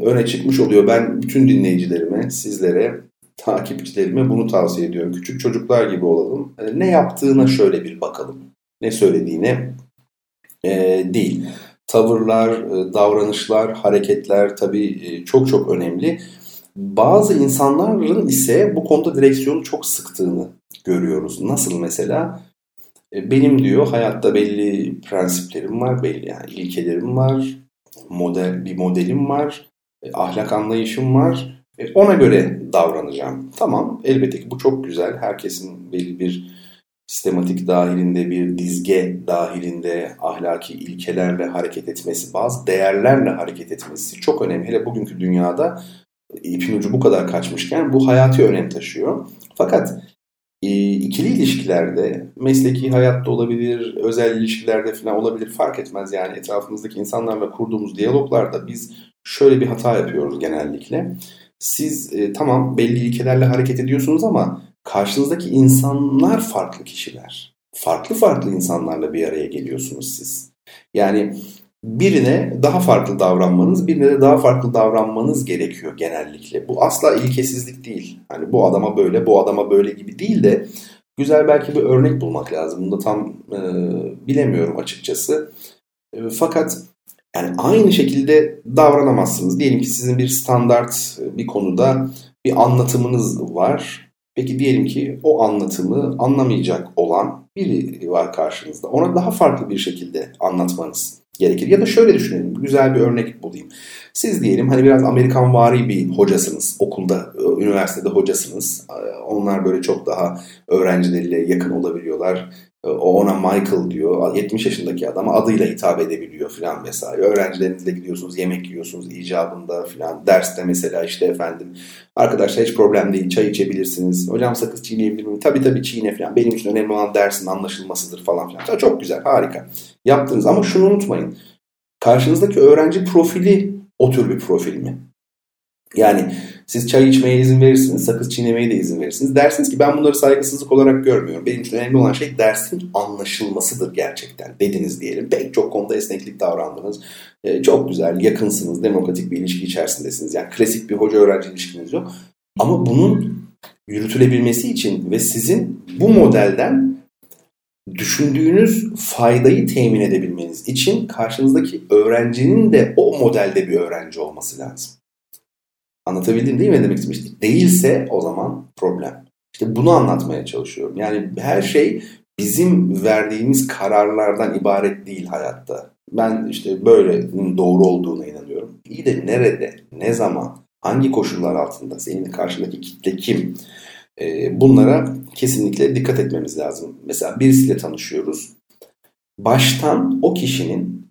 öne çıkmış oluyor. Ben bütün dinleyicilerime, sizlere, takipçilerime bunu tavsiye ediyorum. Küçük çocuklar gibi olalım. Ne yaptığına şöyle bir bakalım. Ne söylediğine değil. Tavırlar, davranışlar, hareketler tabii çok çok önemli. Bazı insanların ise bu konuda direksiyonu çok sıktığını görüyoruz. Nasıl mesela? Benim diyor hayatta belli prensiplerim var, belli yani ilkelerim var, model bir modelim var, ahlak anlayışım var. Ona göre davranacağım. Tamam, elbette ki bu çok güzel. Herkesin belli bir sistematik dahilinde, bir dizge dahilinde ahlaki ilkelerle hareket etmesi, bazı değerlerle hareket etmesi çok önemli. Hele bugünkü dünyada ipin ucu bu kadar kaçmışken bu hayati önem taşıyor. Fakat ikili ilişkilerde, mesleki hayatta olabilir, özel ilişkilerde falan olabilir, fark etmez yani, etrafımızdaki insanlarla kurduğumuz diyaloglarda biz şöyle bir hata yapıyoruz genellikle. Siz e, tamam belli ilkelerle hareket ediyorsunuz ama karşınızdaki insanlar farklı kişiler. Farklı farklı insanlarla bir araya geliyorsunuz siz. Yani birine daha farklı davranmanız, birine de daha farklı davranmanız gerekiyor genellikle. Bu asla ilkesizlik değil. Hani bu adama böyle, bu adama böyle gibi değil de güzel belki bir örnek bulmak lazım. Bunu da tam e, bilemiyorum açıkçası. E, fakat yani aynı şekilde davranamazsınız. Diyelim ki sizin bir standart bir konuda bir anlatımınız var. Peki diyelim ki o anlatımı anlamayacak olan biri var karşınızda. Ona daha farklı bir şekilde anlatmanız gerekir. Ya da şöyle düşünelim. Güzel bir örnek bulayım. Siz diyelim hani biraz Amerikanvari bir hocasınız. Okulda, üniversitede hocasınız. Onlar böyle çok daha öğrencileriyle yakın olabiliyorlar. O ona Michael diyor. yetmiş yaşındaki adama adıyla hitap edebiliyor filan vesaire. Öğrencilerinizle gidiyorsunuz, yemek yiyorsunuz icabında filan. Derste mesela işte efendim arkadaşlar hiç problem değil, çay içebilirsiniz. Hocam sakız çiğneyebilir miyim? Tabii tabii çiğne filan. Benim için önemli olan dersin anlaşılmasıdır falan filan. Çok güzel, harika. Yaptınız ama şunu unutmayın. Karşınızdaki öğrenci profili o tür bir profil mi? Yani siz çay içmeye izin verirsiniz, sakız çiğnemeye de izin verirsiniz. Dersiniz ki ben bunları saygısızlık olarak görmüyorum. Benim için önemli olan şey dersin anlaşılmasıdır gerçekten dediniz diyelim. Pek çok konuda esneklik davrandınız. Ee, çok güzel, yakınsınız, demokratik bir ilişki içerisindesiniz. Yani klasik bir hoca-öğrenci ilişkiniz yok. Ama bunun yürütülebilmesi için ve sizin bu modelden düşündüğünüz faydayı temin edebilmeniz için karşınızdaki öğrencinin de o modelde bir öğrenci olması lazım. Anlatabildim değil mi demek istemiştim? Değilse o zaman problem. İşte bunu anlatmaya çalışıyorum. Yani her şey bizim verdiğimiz kararlardan ibaret değil hayatta. Ben işte böyle doğru olduğuna inanıyorum. İyi de nerede, ne zaman, hangi koşullar altında, senin karşındaki kitle kim? Bunlara kesinlikle dikkat etmemiz lazım. Mesela birisiyle tanışıyoruz. Baştan o kişinin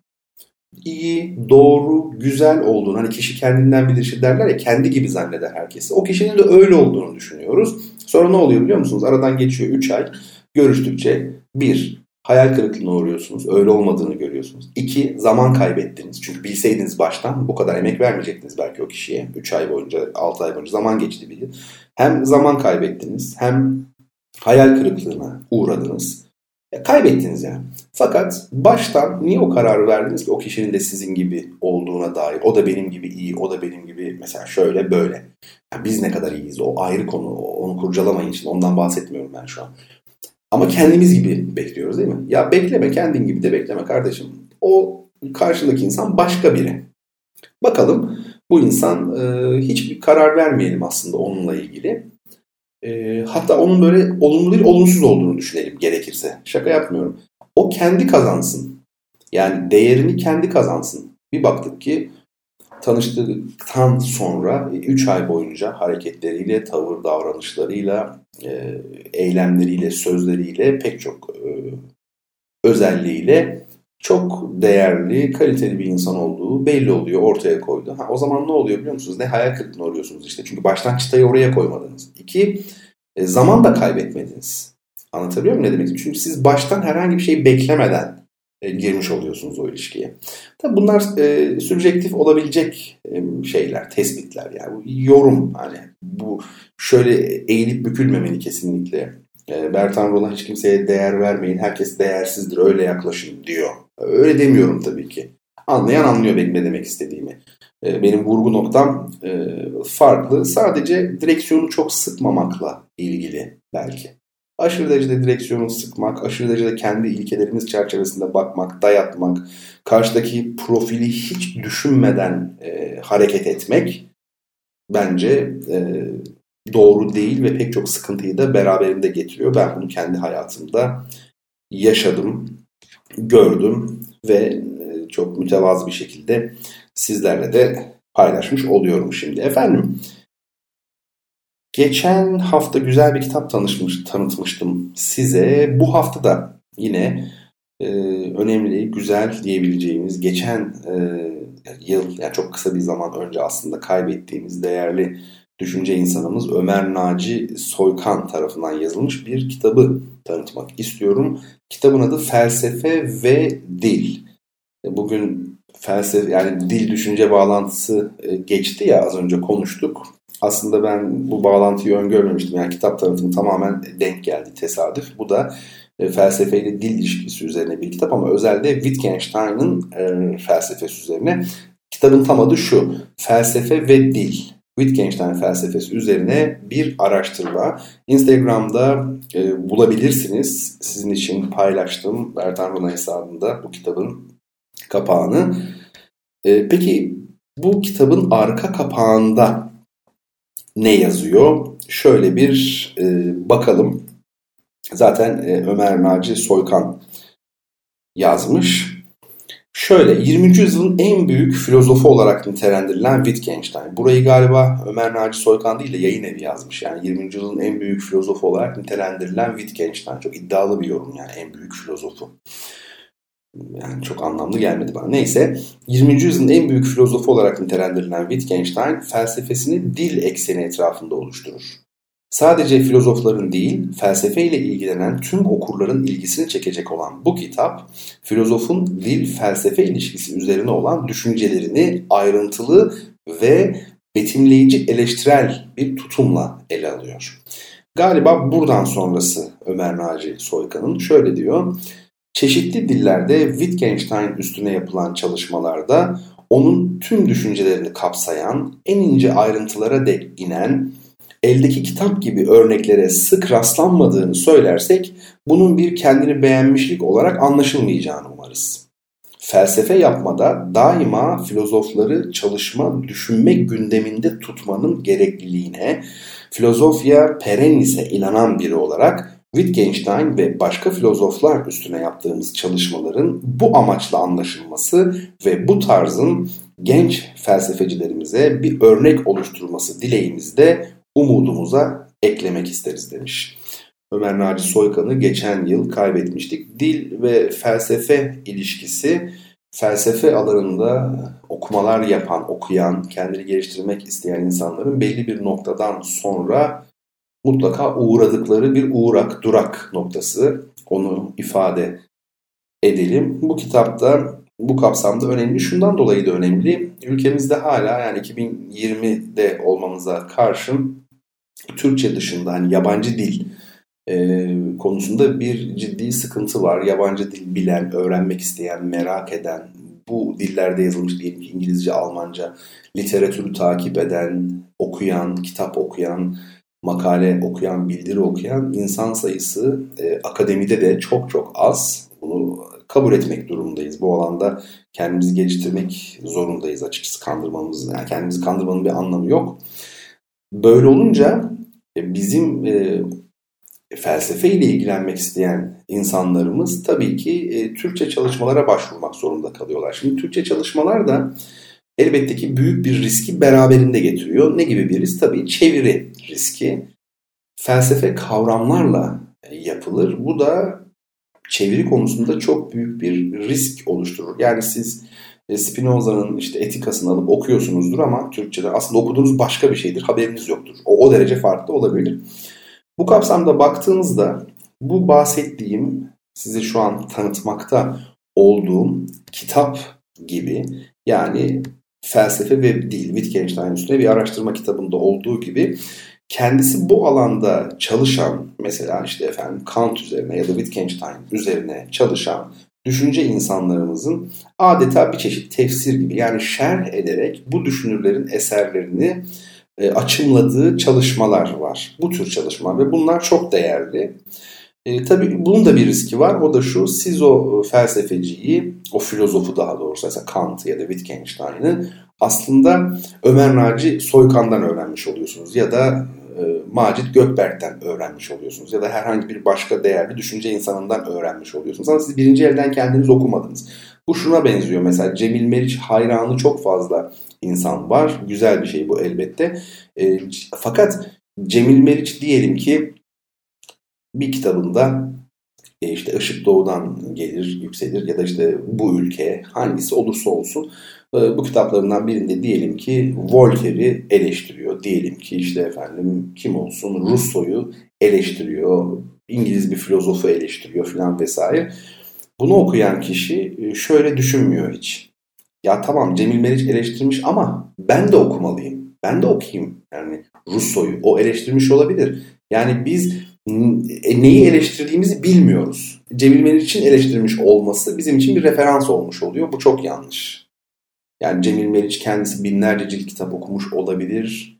iyi, doğru, güzel olduğunu, hani kişi kendinden bilir derler ya, kendi gibi zanneder herkesi. O kişinin de öyle olduğunu düşünüyoruz. Sonra ne oluyor biliyor musunuz? Aradan geçiyor üç ay. Görüştükçe bir, hayal kırıklığına uğruyorsunuz. Öyle olmadığını görüyorsunuz. iki, zaman kaybettiniz. Çünkü bilseydiniz baştan bu kadar emek vermeyecektiniz belki o kişiye. üç ay boyunca, altı ay boyunca zaman geçti bile. Hem zaman kaybettiniz, hem hayal kırıklığına uğradınız. Kaybettiniz yani. Fakat baştan niye o kararı verdiniz ki o kişinin de sizin gibi olduğuna dair? O da benim gibi iyi, o da benim gibi mesela şöyle böyle. Yani biz ne kadar iyiyiz o ayrı konu, onu kurcalamayın için, ondan bahsetmiyorum ben şu an. Ama kendimiz gibi bekliyoruz değil mi? Ya bekleme, kendin gibi de bekleme kardeşim. O karşındaki insan başka biri. Bakalım bu insan e, hiçbir karar vermeyelim aslında onunla ilgili. Hatta onun böyle olumlu değil, olumsuz olduğunu düşünelim gerekirse. Şaka yapmıyorum. O kendi kazansın. Yani değerini kendi kazansın. Bir baktık ki tanıştıktan sonra üç ay boyunca hareketleriyle, tavır davranışlarıyla, eylemleriyle, sözleriyle, pek çok özelliğiyle çok değerli, kaliteli bir insan olduğu belli oluyor, ortaya koydu. Ha, o zaman ne oluyor biliyor musunuz? Ne hayal kırıklığına uğruyorsunuz işte. Çünkü baştan çıtayı oraya koymadınız. İki, zaman da kaybetmediniz. Anlatabiliyor muyum ne demek? Çünkü siz baştan herhangi bir şey beklemeden e, girmiş oluyorsunuz o ilişkiye. Tabii bunlar e, sübjektif olabilecek e, şeyler, tespitler yani. Yorum hani bu şöyle eğilip bükülmemeli kesinlikle. E, Bertan Rona hiç kimseye değer vermeyin, herkes değersizdir, öyle yaklaşın diyor. Öyle demiyorum tabii ki. Anlayan anlıyor benim ne demek istediğimi. Benim vurgu noktam farklı. Sadece direksiyonu çok sıkmamakla ilgili belki. Aşırı derecede direksiyonu sıkmak, aşırı derecede kendi ilkelerimiz çerçevesinde bakmak, dayatmak, karşıdaki profili hiç düşünmeden hareket etmek bence doğru değil ve pek çok sıkıntıyı da beraberinde getiriyor. Ben bunu kendi hayatımda yaşadım, gördüm ve çok mütevazı bir şekilde sizlerle de paylaşmış oluyorum şimdi. Efendim, Geçen hafta güzel bir kitap tanışmış, tanıtmıştım size. Bu hafta da yine e, önemli, güzel diyebileceğimiz, geçen e, yıl, yani çok kısa bir zaman önce aslında kaybettiğimiz değerli düşünce insanımız Ömer Naci Soykan tarafından yazılmış bir kitabı tanıtmak istiyorum. Kitabın adı Felsefe ve Dil. Bugün felsefe, yani dil düşünce bağlantısı geçti ya, az önce konuştuk. Aslında ben bu bağlantıyı öngörmemiştim. Yani kitap tanıtımı tamamen denk geldi, tesadüf. Bu da felsefeyle dil ilişkisi üzerine bir kitap ama özelde Wittgenstein'ın felsefesi üzerine. Kitabın tam adı şu: Felsefe ve Dil. Wittgenstein felsefesi üzerine bir araştırma. Instagram'da e, bulabilirsiniz. Sizin için paylaştım Bertan Rona hesabında bu kitabın kapağını. E, peki bu kitabın arka kapağında ne yazıyor? Şöyle bir e, bakalım. Zaten e, Ömer Naci Soykan yazmış. Şöyle, yirminci yüzyılın en büyük filozofu olarak nitelendirilen Wittgenstein. Burayı galiba Ömer Naci Soykan değil de yayın evi yazmış. Yani yirminci yüzyılın en büyük filozofu olarak nitelendirilen Wittgenstein. Çok iddialı bir yorum, yani en büyük filozofu. Yani çok anlamlı gelmedi bana. Neyse, yirminci yüzyılın en büyük filozofu olarak nitelendirilen Wittgenstein felsefesini dil ekseni etrafında oluşturur. Sadece filozofların değil, felsefeyle ilgilenen tüm okurların ilgisini çekecek olan bu kitap, filozofun dil-felsefe ilişkisi üzerine olan düşüncelerini ayrıntılı ve betimleyici eleştirel bir tutumla ele alıyor. Galiba buradan sonrası Ömer Naci Soykan'ın. Şöyle diyor: çeşitli dillerde Wittgenstein üstüne yapılan çalışmalarda onun tüm düşüncelerini kapsayan, en ince ayrıntılara dek inen, eldeki kitap gibi örneklere sık rastlanmadığını söylersek bunun bir kendini beğenmişlik olarak anlaşılmayacağını umarız. Felsefe yapmada daima filozofları çalışma, düşünme gündeminde tutmanın gerekliliğine, filozofya perennis'e inanan biri olarak Wittgenstein ve başka filozoflar üstüne yaptığımız çalışmaların bu amaçla anlaşılması ve bu tarzın genç felsefecilerimize bir örnek oluşturması dileğimizde umudumuza eklemek isteriz demiş. Ömer Naci Soykan'ı geçen yıl kaybetmiştik. Dil ve felsefe ilişkisi, felsefe alanında okumalar yapan, okuyan, kendini geliştirmek isteyen insanların belli bir noktadan sonra mutlaka uğradıkları bir uğrak, durak noktası. Onu ifade edelim. Bu kitapta bu kapsamda önemli. Şundan dolayı da önemli. Ülkemizde hala, yani iki bin yirmide olmamıza karşın, Türkçe dışında, hani yabancı dil e, konusunda bir ciddi sıkıntı var. Yabancı dil bilen, öğrenmek isteyen, merak eden, bu dillerde yazılmış diyelim ki İngilizce, Almanca, literatürü takip eden, okuyan, kitap okuyan, makale okuyan, bildiri okuyan insan sayısı e, akademide de çok çok az. Bunu kabul etmek durumundayız. Bu alanda kendimizi geliştirmek zorundayız açıkçası. Kandırmamız, yani kendimizi kandırmanın bir anlamı yok. Böyle olunca bizim e, felsefeyle ilgilenmek isteyen insanlarımız tabii ki e, Türkçe çalışmalara başvurmak zorunda kalıyorlar. Şimdi Türkçe çalışmalar da elbette ki büyük bir riski beraberinde getiriyor. Ne gibi bir risk? Tabii çeviri riski. Felsefe kavramlarla yapılır. Bu da çeviri konusunda çok büyük bir risk oluşturur. Yani siz Spinoza'nın işte Etikasını alıp okuyorsunuzdur ama Türkçe'de aslında okuduğunuz başka bir şeydir, haberiniz yoktur. O, o derece farklı olabilir. Bu kapsamda baktığınızda bu bahsettiğim, size şu an tanıtmakta olduğum kitap gibi, yani felsefe ve dil, Wittgenstein üstüne bir araştırma kitabında olduğu gibi, kendisi bu alanda çalışan, mesela işte efendim Kant üzerine ya da Wittgenstein üzerine çalışan düşünce insanlarımızın adeta bir çeşit tefsir gibi, yani şerh ederek bu düşünürlerin eserlerini e, açımladığı çalışmalar var. Bu tür çalışmalar ve bunlar çok değerli. E, tabii bunun da bir riski var. O da şu: siz o felsefeciyi, o filozofu daha doğrusu, mesela Kant'ı ya da Wittgenstein'ı aslında Ömer Naci Soykan'dan öğrenmiş oluyorsunuz ya da Macit Gökberk'ten öğrenmiş oluyorsunuz ya da herhangi bir başka değerli düşünce insanından öğrenmiş oluyorsunuz. Ama siz birinci elden kendiniz okumadınız. Bu şuna benziyor mesela: Cemil Meriç hayranı çok fazla insan var. Güzel bir şey bu elbette. E, fakat Cemil Meriç diyelim ki bir kitabında işte Işık Doğu'dan gelir, yükselir ya da işte Bu Ülke, hangisi olursa olsun bu kitaplarından birinde diyelim ki Voltaire'i eleştiriyor. Diyelim ki işte efendim kim olsun Rousseau'yu eleştiriyor, İngiliz bir filozofu eleştiriyor filan vesaire. Bunu okuyan kişi şöyle düşünmüyor hiç. Ya tamam Cemil Meriç eleştirmiş ama ben de okumalıyım. Ben de okuyayım yani Rousseau'yu. O eleştirmiş olabilir. Yani biz neyi eleştirdiğimizi bilmiyoruz. Cemil Meriç'in eleştirmiş olması bizim için bir referans olmuş oluyor. Bu çok yanlış. Yani Cemil Meriç kendisi binlerce cilt kitap okumuş olabilir.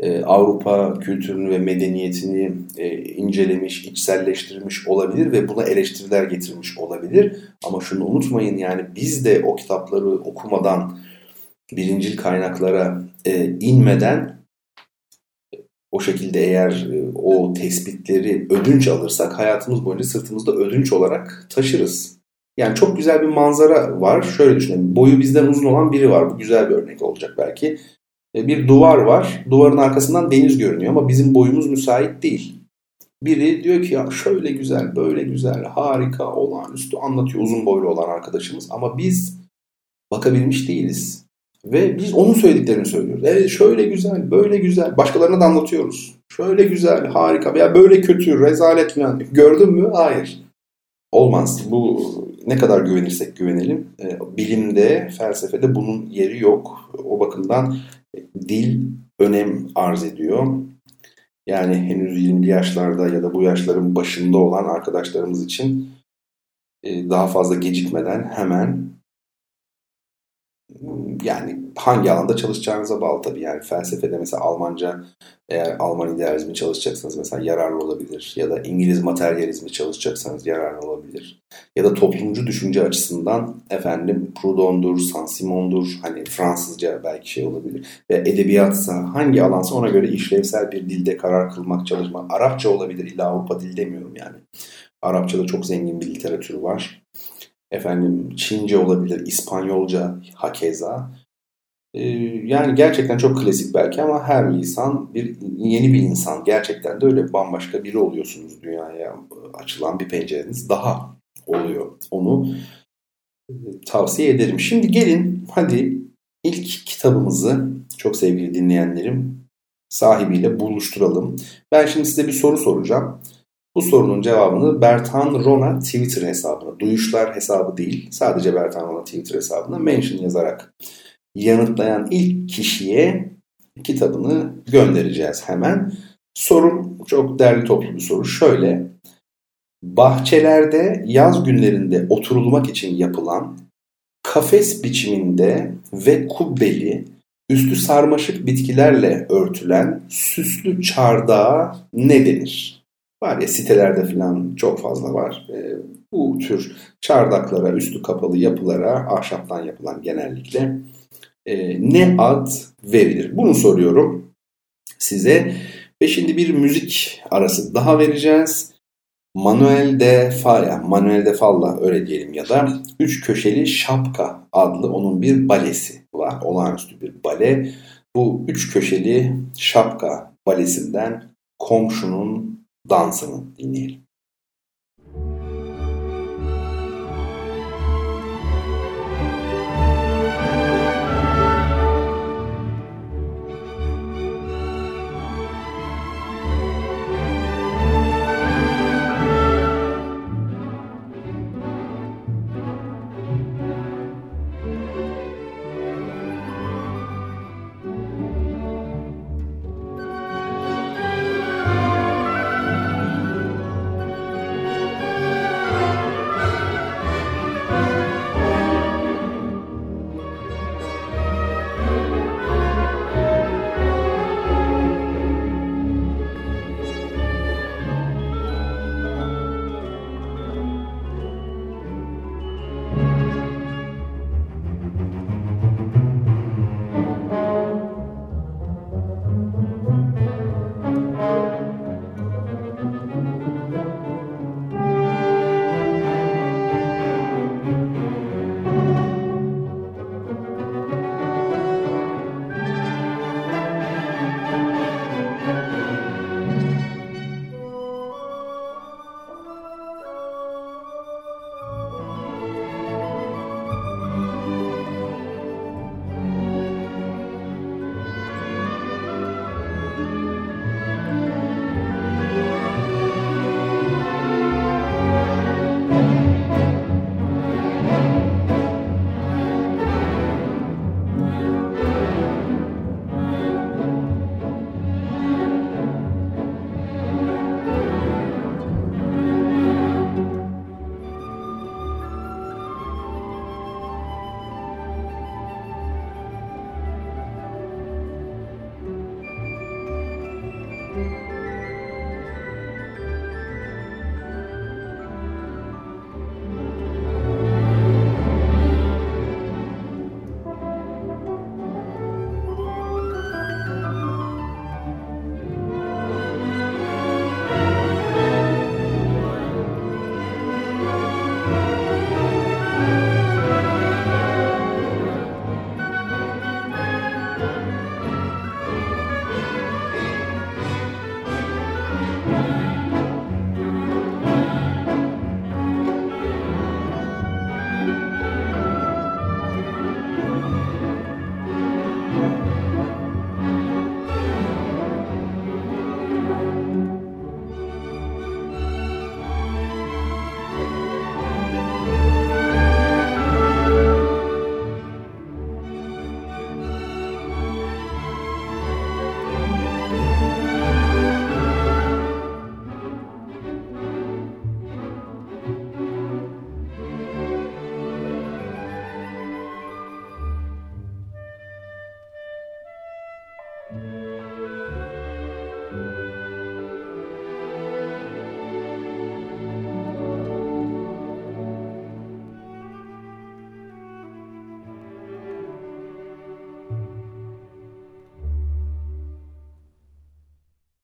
Ee, Avrupa kültürünü ve medeniyetini e, incelemiş, içselleştirmiş olabilir ve buna eleştiriler getirmiş olabilir. Ama şunu unutmayın, yani biz de o kitapları okumadan, birincil kaynaklara e, inmeden o şekilde eğer e, o tespitleri ödünç alırsak hayatımız boyunca sırtımızda ödünç olarak taşırız. Yani çok güzel bir manzara var. Şöyle düşünelim. Boyu bizden uzun olan biri var. Bu güzel bir örnek olacak belki. Bir duvar var. Duvarın arkasından deniz görünüyor ama bizim boyumuz müsait değil. Biri diyor ki ya şöyle güzel, böyle güzel, harika, olağanüstü anlatıyor uzun boylu olan arkadaşımız ama biz bakabilmiş değiliz. Ve biz onun söylediklerini söylüyoruz. Evet şöyle güzel, böyle güzel. Başkalarına da anlatıyoruz. Şöyle güzel, harika veya böyle kötü, rezalet falan. Gördün mü? Hayır. Olmaz. Bu ne kadar güvenirsek güvenelim. Bilimde, felsefede bunun yeri yok. O bakımdan dil önem arz ediyor. Yani henüz yirmili yaşlarda ya da bu yaşların başında olan arkadaşlarımız için daha fazla gecikmeden hemen, yani hangi alanda çalışacağınıza bağlı tabii. Yani felsefede mesela Almanca, eğer Alman idealizmi çalışacaksanız mesela yararlı olabilir. Ya da İngiliz materyalizmi çalışacaksanız yararlı olabilir. Ya da toplumcu düşünce açısından efendim Proudhon'dur, Saint-Simon'dur, hani Fransızca belki şey olabilir. Ve edebiyatsa, hangi alansa ona göre işlevsel bir dilde karar kılmak, çalışmak. Arapça olabilir, illa Avrupa dil demiyorum yani. Arapçada çok zengin bir literatür var. Efendim Çince olabilir, İspanyolca, hakeza. Yani gerçekten çok klasik belki ama her lisan bir yeni bir insan. Gerçekten de öyle bambaşka biri oluyorsunuz. Dünyaya açılan bir pencereniz daha oluyor. Onu tavsiye ederim. Şimdi gelin hadi ilk kitabımızı çok sevgili dinleyenlerim sahibiyle buluşturalım. Ben şimdi size bir soru soracağım. Bu sorunun cevabını Bertan Rona Twitter hesabına, duyuşlar hesabı değil, sadece Bertan Rona Twitter hesabına mention yazarak yanıtlayan ilk kişiye kitabını göndereceğiz hemen. Sorum çok derli toplu bir soru. Şöyle, bahçelerde yaz günlerinde oturulmak için yapılan kafes biçiminde ve kubbeli, üstü sarmaşık bitkilerle örtülen süslü çardağa ne denir? Var ya sitelerde falan çok fazla var. E, bu tür çardaklara, üstü kapalı yapılara, ahşaptan yapılan genellikle e, ne ad verilir? Bunu soruyorum size. Ve şimdi bir müzik arası daha vereceğiz. Manuel de Falla, Manuel de Falla öyle diyelim ya da Üç Köşeli Şapka adlı onun bir balesi var. Olağanüstü bir bale. Bu Üç Köşeli Şapka balesinden komşunun dansını dinleyelim.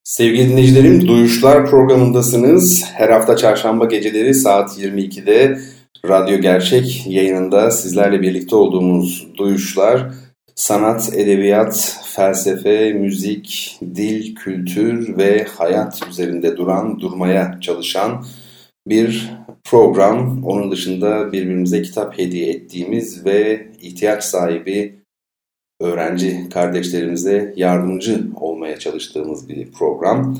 Sevgili dinleyicilerim, Duyuşlar programındasınız. Her hafta çarşamba geceleri saat yirmi ikide Radyo Gerçek yayınında sizlerle birlikte olduğumuz Duyuşlar, sanat, edebiyat, felsefe, müzik, dil, kültür ve hayat üzerinde duran, durmaya çalışan bir program. Onun dışında birbirimize kitap hediye ettiğimiz ve ihtiyaç sahibi öğrenci kardeşlerimize yardımcı olmaya çalıştığımız bir program.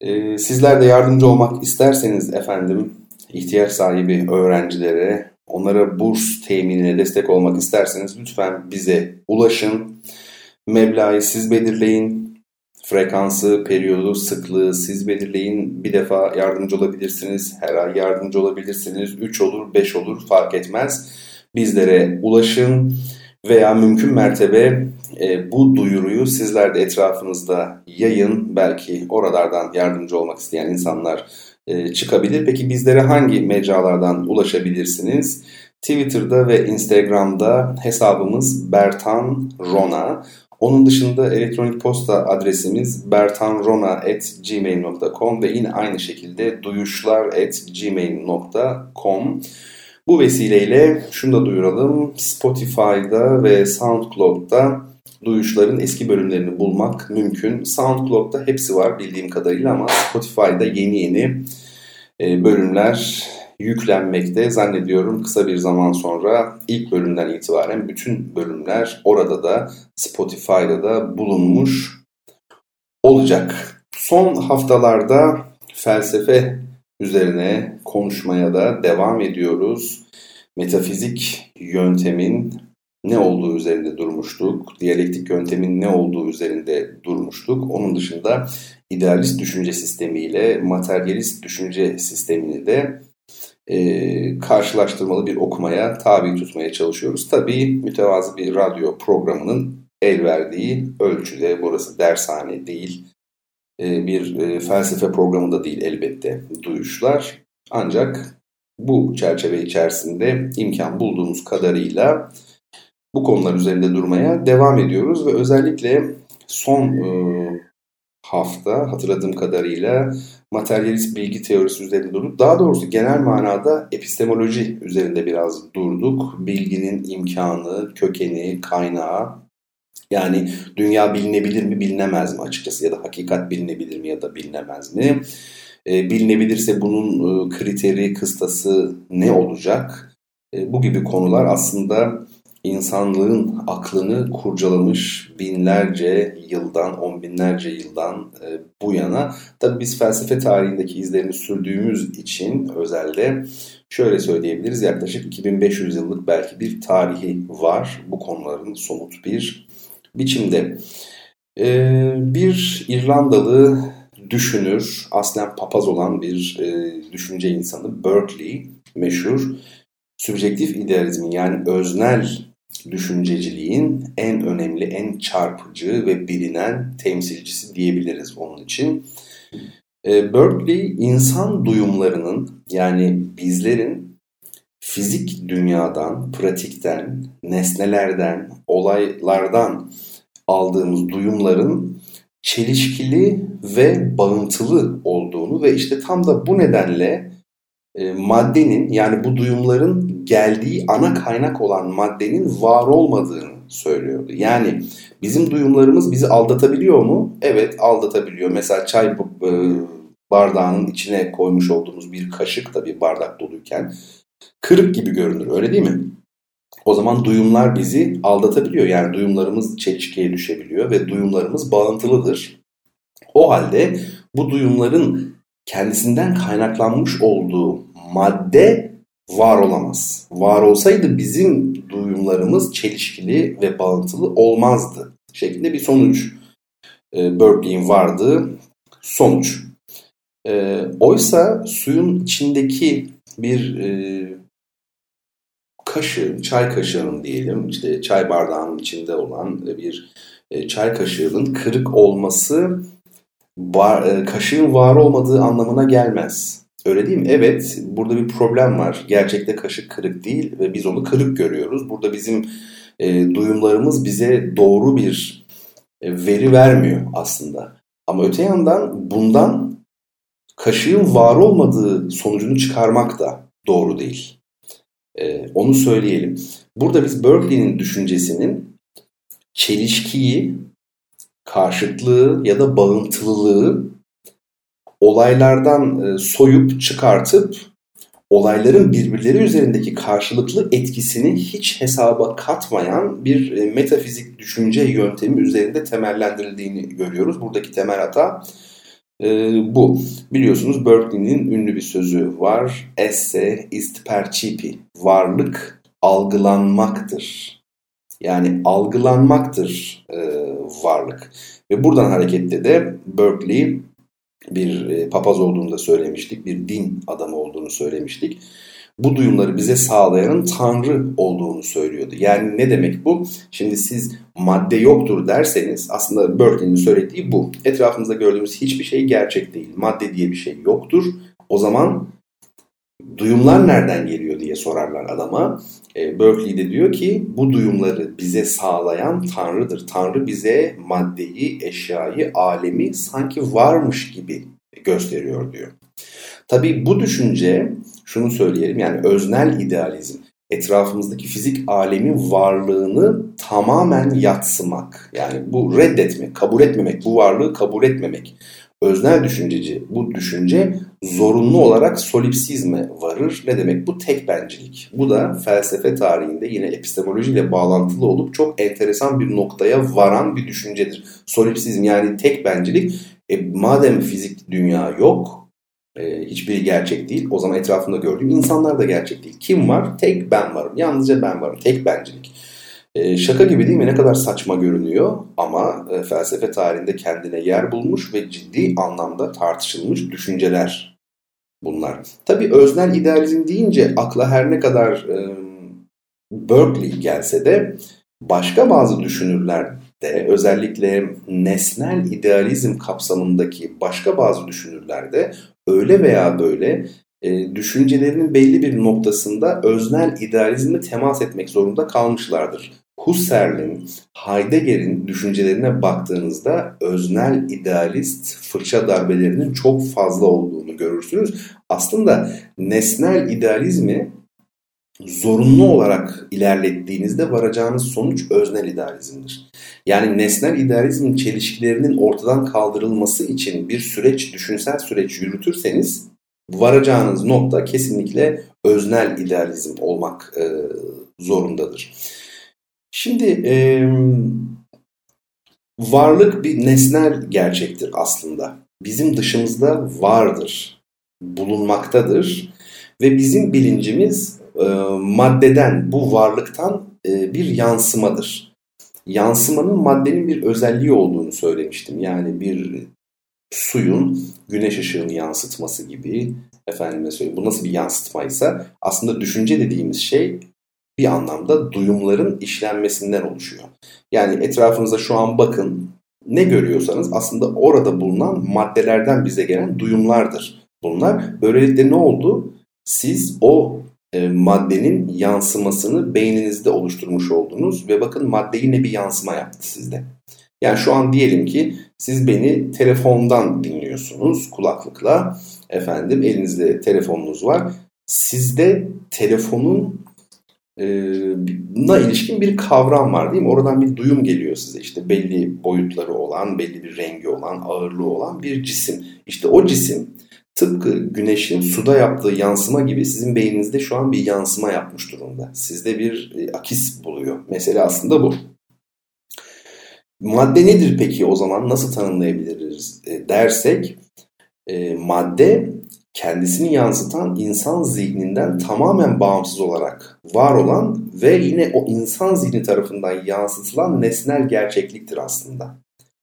Ee, sizler de yardımcı olmak isterseniz efendim, ihtiyaç sahibi öğrencilere, onlara burs teminine destek olmak isterseniz lütfen bize ulaşın. Meblağı siz belirleyin. Frekansı, periyodu, sıklığı siz belirleyin. Bir defa yardımcı olabilirsiniz. Her ay yardımcı olabilirsiniz. üç olur, beş olur fark etmez. Bizlere ulaşın. Veya mümkün mertebe e, bu duyuruyu sizler de etrafınızda yayın. Belki oralardan yardımcı olmak isteyen insanlar e, çıkabilir. Peki bizlere hangi mecralardan ulaşabilirsiniz? Twitter'da ve Instagram'da hesabımız Bertan Rona. Onun dışında elektronik posta adresimiz bertanrona at gmail nokta com ve yine aynı şekilde duyuşlar at gmail nokta com. Bu vesileyle şunu da duyuralım. Spotify'da ve SoundCloud'da Duyuşların eski bölümlerini bulmak mümkün. SoundCloud'da hepsi var bildiğim kadarıyla ama Spotify'da yeni yeni bölümler yüklenmekte. Zannediyorum kısa bir zaman sonra ilk bölümden itibaren bütün bölümler orada da, Spotify'da da bulunmuş olacak. Son haftalarda felsefe üzerine konuşmaya da devam ediyoruz. Metafizik yöntemin ne olduğu üzerinde durmuştuk. Diyalektik yöntemin ne olduğu üzerinde durmuştuk. Onun dışında idealist düşünce sistemi ile materyalist düşünce sistemini de e, karşılaştırmalı bir okumaya tabi tutmaya çalışıyoruz. Tabii mütevazı bir radyo programının el verdiği ölçüde, burası dershane değil, bir felsefe programında değil elbette Duyuşlar. Ancak bu çerçeve içerisinde imkan bulduğumuz kadarıyla bu konular üzerinde durmaya devam ediyoruz. Ve özellikle son hafta hatırladığım kadarıyla materyalist bilgi teorisi üzerinde durduk. Daha doğrusu genel manada epistemoloji üzerinde biraz durduk. Bilginin imkanı, kökeni, kaynağı. Yani dünya bilinebilir mi, bilinemez mi açıkçası, ya da hakikat bilinebilir mi ya da bilinemez mi? E, bilinebilirse bunun e, kriteri, kıstası ne olacak? E, bu gibi konular aslında insanlığın aklını kurcalamış binlerce yıldan, on binlerce yıldan e, bu yana. Tabii biz felsefe tarihindeki izlerini sürdüğümüz için özelde şöyle söyleyebiliriz. Yaklaşık iki bin beş yüz yıllık belki bir tarihi var bu konuların somut bir biçimde. Ee, bir İrlandalı düşünür, aslen papaz olan bir e, düşünce insanı Berkeley, meşhur sübjektif idealizmin, yani öznel düşünceciliğin en önemli, en çarpıcı ve bilinen temsilcisi diyebiliriz onun için. Ee, Berkeley, insan duyumlarının, yani bizlerin fizik dünyadan, pratikten, nesnelerden, olaylardan aldığımız duyumların çelişkili ve bağıntılı olduğunu ve işte tam da bu nedenle e, maddenin, yani bu duyumların geldiği ana kaynak olan maddenin var olmadığını söylüyordu. Yani bizim duyumlarımız bizi aldatabiliyor mu? Evet, aldatabiliyor. Mesela çay e, bardağının içine koymuş olduğumuz bir kaşık da bir bardak doluyken kırık gibi görünür, öyle değil mi? O zaman duyumlar bizi aldatabiliyor. Yani duyumlarımız çelişkiye düşebiliyor ve duyumlarımız bağıntılıdır. O halde bu duyumların kendisinden kaynaklanmış olduğu madde var olamaz. Var olsaydı bizim duyumlarımız çelişkili ve bağıntılı olmazdı şeklinde bir sonuç. Berkeley'in vardığı sonuç. Oysa suyun içindeki bir e, kaşığın, çay kaşığının diyelim, işte çay bardağının içinde olan bir e, çay kaşığının kırık olması bar, e, kaşığın var olmadığı anlamına gelmez. Öyle değil mi? Evet, burada bir problem var. Gerçekte kaşık kırık değil ve biz onu kırık görüyoruz. Burada bizim e, duyumlarımız bize doğru bir e, veri vermiyor aslında. Ama öte yandan bundan kaşığın var olmadığı sonucunu çıkarmak da doğru değil. Ee, onu söyleyelim. Burada biz Berkeley'nin düşüncesinin çelişkiyi, karşıtlığı ya da bağıntılılığı olaylardan soyup çıkartıp olayların birbirleri üzerindeki karşılıklı etkisini hiç hesaba katmayan bir metafizik düşünce yöntemi üzerinde temellendirildiğini görüyoruz. Buradaki temel hata e, bu. Biliyorsunuz Berkeley'nin ünlü bir sözü var. Esse ist percipi. Varlık algılanmaktır. Yani algılanmaktır e, varlık. Ve buradan hareketle de Berkeley bir papaz olduğunu da söylemiştik, bir din adamı olduğunu söylemiştik. Bu duyumları bize sağlayanın Tanrı olduğunu söylüyordu. Yani ne demek bu? Şimdi siz madde yoktur derseniz aslında Berkeley'nin söylediği bu. Etrafımızda gördüğümüz hiçbir şey gerçek değil. Madde diye bir şey yoktur. O zaman duyumlar nereden geliyor diye sorarlar adama. Berkeley de diyor ki bu duyumları bize sağlayan Tanrı'dır. Tanrı bize maddeyi, eşyayı, alemi sanki varmış gibi gösteriyor diyor. Tabii bu düşünce, şunu söyleyelim, yani öznel idealizm, etrafımızdaki fizik alemin varlığını tamamen yadsımak. Yani bu reddetmek, kabul etmemek, bu varlığı kabul etmemek. Öznel düşünceci bu düşünce zorunlu olarak solipsizme varır. Ne demek bu? Tek bencilik. Bu da felsefe tarihinde yine epistemolojiyle bağlantılı olup çok enteresan bir noktaya varan bir düşüncedir. Solipsizm, yani tek bencilik. E, madem fizik dünya yok, e, hiçbiri gerçek değil, o zaman etrafımda gördüğüm insanlar da gerçek değil. Kim var? Tek ben varım. Yalnızca ben varım. Tek bencilik. Şaka gibi değil mi? Ne kadar saçma görünüyor ama felsefe tarihinde kendine yer bulmuş ve ciddi anlamda tartışılmış düşünceler bunlar. Tabii öznel idealizm deyince akla her ne kadar Berkeley gelse de başka bazı düşünürler de, özellikle nesnel idealizm kapsamındaki başka bazı düşünürler de öyle veya böyle düşüncelerinin belli bir noktasında öznel idealizmle temas etmek zorunda kalmışlardır. Husserl'in, Heidegger'in düşüncelerine baktığınızda öznel idealist fırça darbelerinin çok fazla olduğunu görürsünüz. Aslında nesnel idealizmi zorunlu olarak ilerlettiğinizde varacağınız sonuç öznel idealizmdir. Yani nesnel idealizmin çelişkilerinin ortadan kaldırılması için bir süreç, düşünsel süreç yürütürseniz varacağınız nokta kesinlikle öznel idealizm olmak e, zorundadır. Şimdi e, varlık bir nesnel gerçektir aslında. Bizim dışımızda vardır, bulunmaktadır ve bizim bilincimiz e, maddeden, bu varlıktan e, bir yansımadır. Yansımanın maddenin bir özelliği olduğunu söylemiştim. Yani bir suyun güneş ışığını yansıtması gibi, efendime söyleyeyim, bu nasıl bir yansıtmaysa aslında düşünce dediğimiz şey bir anlamda duyumların işlenmesinden oluşuyor. Yani etrafınıza şu an bakın, ne görüyorsanız aslında orada bulunan maddelerden bize gelen duyumlardır bunlar. Böylelikle ne oldu? Siz o e, maddenin yansımasını beyninizde oluşturmuş oldunuz ve bakın madde yine bir yansıma yaptı sizde. Yani şu an diyelim ki siz beni telefondan dinliyorsunuz kulaklıkla, efendim elinizde telefonunuz var. Sizde telefonun e, na ilişkin bir kavram var değil mi? Oradan bir duyum geliyor size, işte belli boyutları olan, belli bir rengi olan, ağırlığı olan bir cisim. İşte o cisim tıpkı güneşin suda yaptığı yansıma gibi sizin beyninizde şu an bir yansıma yapmış durumda. Sizde bir e, akis buluyor. Mesele aslında bu. Madde nedir peki o zaman, nasıl tanımlayabiliriz dersek, e, madde kendisini yansıtan insan zihninden tamamen bağımsız olarak var olan ve yine o insan zihni tarafından yansıtılan nesnel gerçekliktir aslında.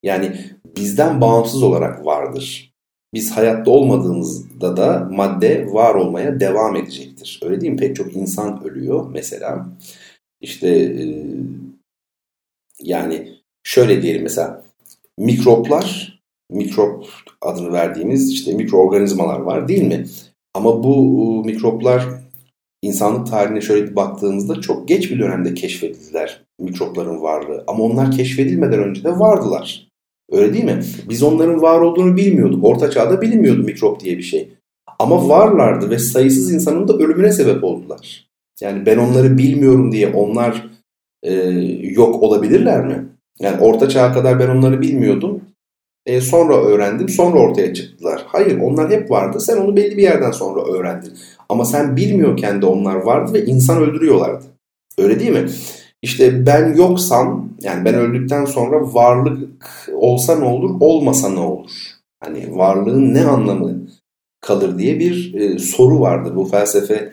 Yani bizden bağımsız olarak vardır. Biz hayatta olmadığımızda da madde var olmaya devam edecektir. Öyle değil mi? Pek çok insan ölüyor mesela. İşte e, yani... Şöyle diyelim mesela, mikroplar, mikrop adını verdiğimiz işte mikroorganizmalar var değil mi? Ama bu mikroplar insanlık tarihine şöyle bir baktığımızda çok geç bir dönemde keşfedildiler mikropların varlığı. Ama onlar keşfedilmeden önce de vardılar. Öyle değil mi? Biz onların var olduğunu bilmiyorduk. Orta çağda bilinmiyordu mikrop diye bir şey. Ama varlardı ve sayısız insanın da ölümüne sebep oldular. Yani ben onları bilmiyorum diye onlar e, yok olabilirler mi? Yani orta çağa kadar ben onları bilmiyordum. E, sonra öğrendim, sonra ortaya çıktılar. Hayır, onlar hep vardı. Sen onu belli bir yerden sonra öğrendin. Ama sen bilmiyorken de onlar vardı ve insan öldürüyorlardı. Öyle değil mi? İşte ben yoksam, yani ben öldükten sonra varlık olsa ne olur, olmasa ne olur? Hani varlığın ne anlamı kalır diye bir e, soru vardı. Bu felsefe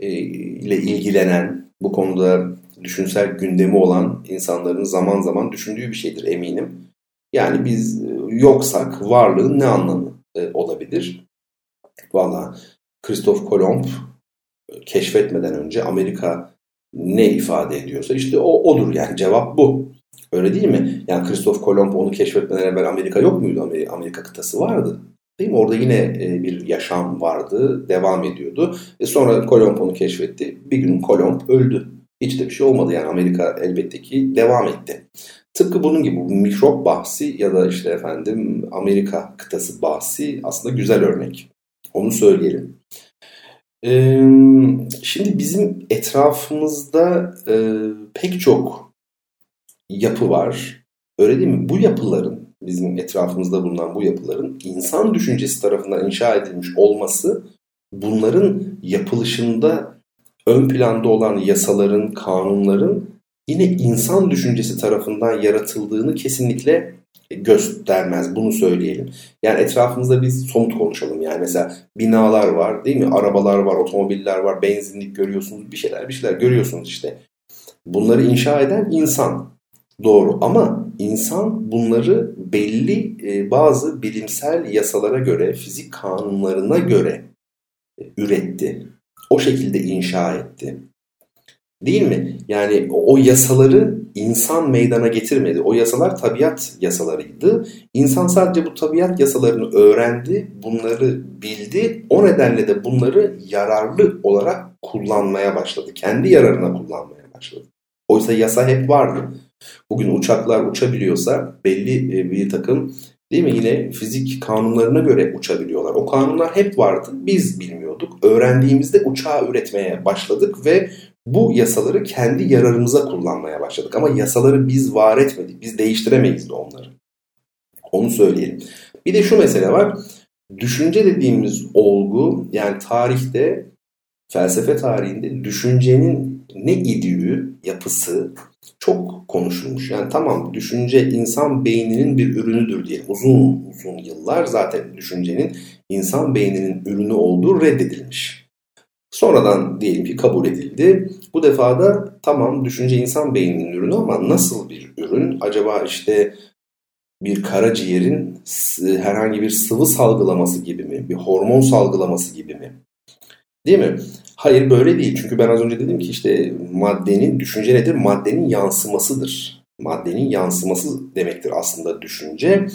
e, ile ilgilenen, bu konuda düşünsel gündemi olan insanların zaman zaman düşündüğü bir şeydir eminim. Yani biz yoksak varlığın ne anlamı e, olabilir? Valla Christoph Colomb keşfetmeden önce Amerika ne ifade ediyorsa işte o odur, yani cevap bu. Öyle değil mi? Yani Christoph Colomb onu keşfetmeden evvel Amerika yok muydu? Amerika, Amerika kıtası vardı. Değil mi? Orada yine e, bir yaşam vardı, devam ediyordu. E sonra Colomb onu keşfetti. Bir gün Colomb öldü. Hiç de bir şey olmadı, yani Amerika elbette ki devam etti. Tıpkı bunun gibi bu mikrop bahsi ya da işte efendim Amerika kıtası bahsi aslında güzel örnek. Onu söyleyelim. Ee, şimdi bizim etrafımızda e, pek çok yapı var. Öyle değil mi? Bu yapıların, bizim etrafımızda bulunan bu yapıların insan düşüncesi tarafından inşa edilmiş olması, bunların yapılışında ön planda olan yasaların, kanunların yine insan düşüncesi tarafından yaratıldığını kesinlikle göstermez. Bunu söyleyelim. Yani etrafımızda biz somut konuşalım. Yani mesela binalar var, değil mi? Arabalar var, otomobiller var, benzinlik görüyorsunuz, bir şeyler bir şeyler görüyorsunuz işte. Bunları inşa eden insan. Doğru, ama insan bunları belli bazı bilimsel yasalara göre, fizik kanunlarına göre üretti. O şekilde inşa etti. Değil mi? Yani o yasaları insan meydana getirmedi. O yasalar tabiat yasalarıydı. İnsan sadece bu tabiat yasalarını öğrendi, bunları bildi. O nedenle de bunları yararlı olarak kullanmaya başladı. Kendi yararına kullanmaya başladı. Oysa yasa hep vardı. Bugün uçaklar uçabiliyorsa belli bir takım, değil mi, yine fizik kanunlarına göre uçabiliyorlar. O kanunlar hep vardı. Biz bilmiyorduk. Öğrendiğimizde uçağı üretmeye başladık ve bu yasaları kendi yararımıza kullanmaya başladık. Ama yasaları biz var etmedik. Biz değiştiremeyiz de onları. Onu söyleyelim. Bir de şu mesele var. Düşünce dediğimiz olgu, yani tarihte, felsefe tarihinde düşüncenin ne idüğü, yapısı çok konuşulmuş. Yani tamam, düşünce insan beyninin bir ürünüdür diye uzun uzun yıllar zaten düşüncenin insan beyninin ürünü olduğu reddedilmiş. Sonradan diyelim ki kabul edildi. Bu defa da tamam, düşünce insan beyninin ürünü ama nasıl bir ürün? Acaba işte bir karaciğerin herhangi bir sıvı salgılaması gibi mi? Bir hormon salgılaması gibi mi? Değil mi? Hayır, böyle değil. Çünkü ben az önce dedim ki işte maddenin, düşünce nedir? Maddenin yansımasıdır. Maddenin yansıması demektir aslında düşünce.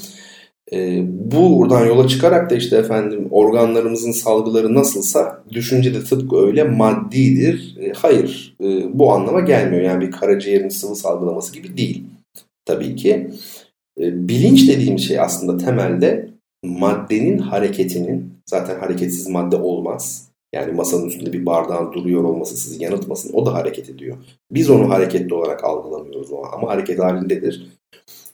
E, buradan yola çıkarak da işte efendim organlarımızın salgıları nasılsa düşünce de tıpkı öyle maddidir. E, hayır, e, bu anlama gelmiyor. Yani bir karaciğerin sıvı salgılaması gibi değil. Tabii ki e, bilinç dediğimiz şey aslında temelde maddenin hareketinin, zaten hareketsiz madde olmaz. Yani masanın üstünde bir bardağın duruyor olması sizi yanıltmasın, o da hareket ediyor. Biz onu hareketli olarak algılamıyoruz o an, ama hareket halindedir.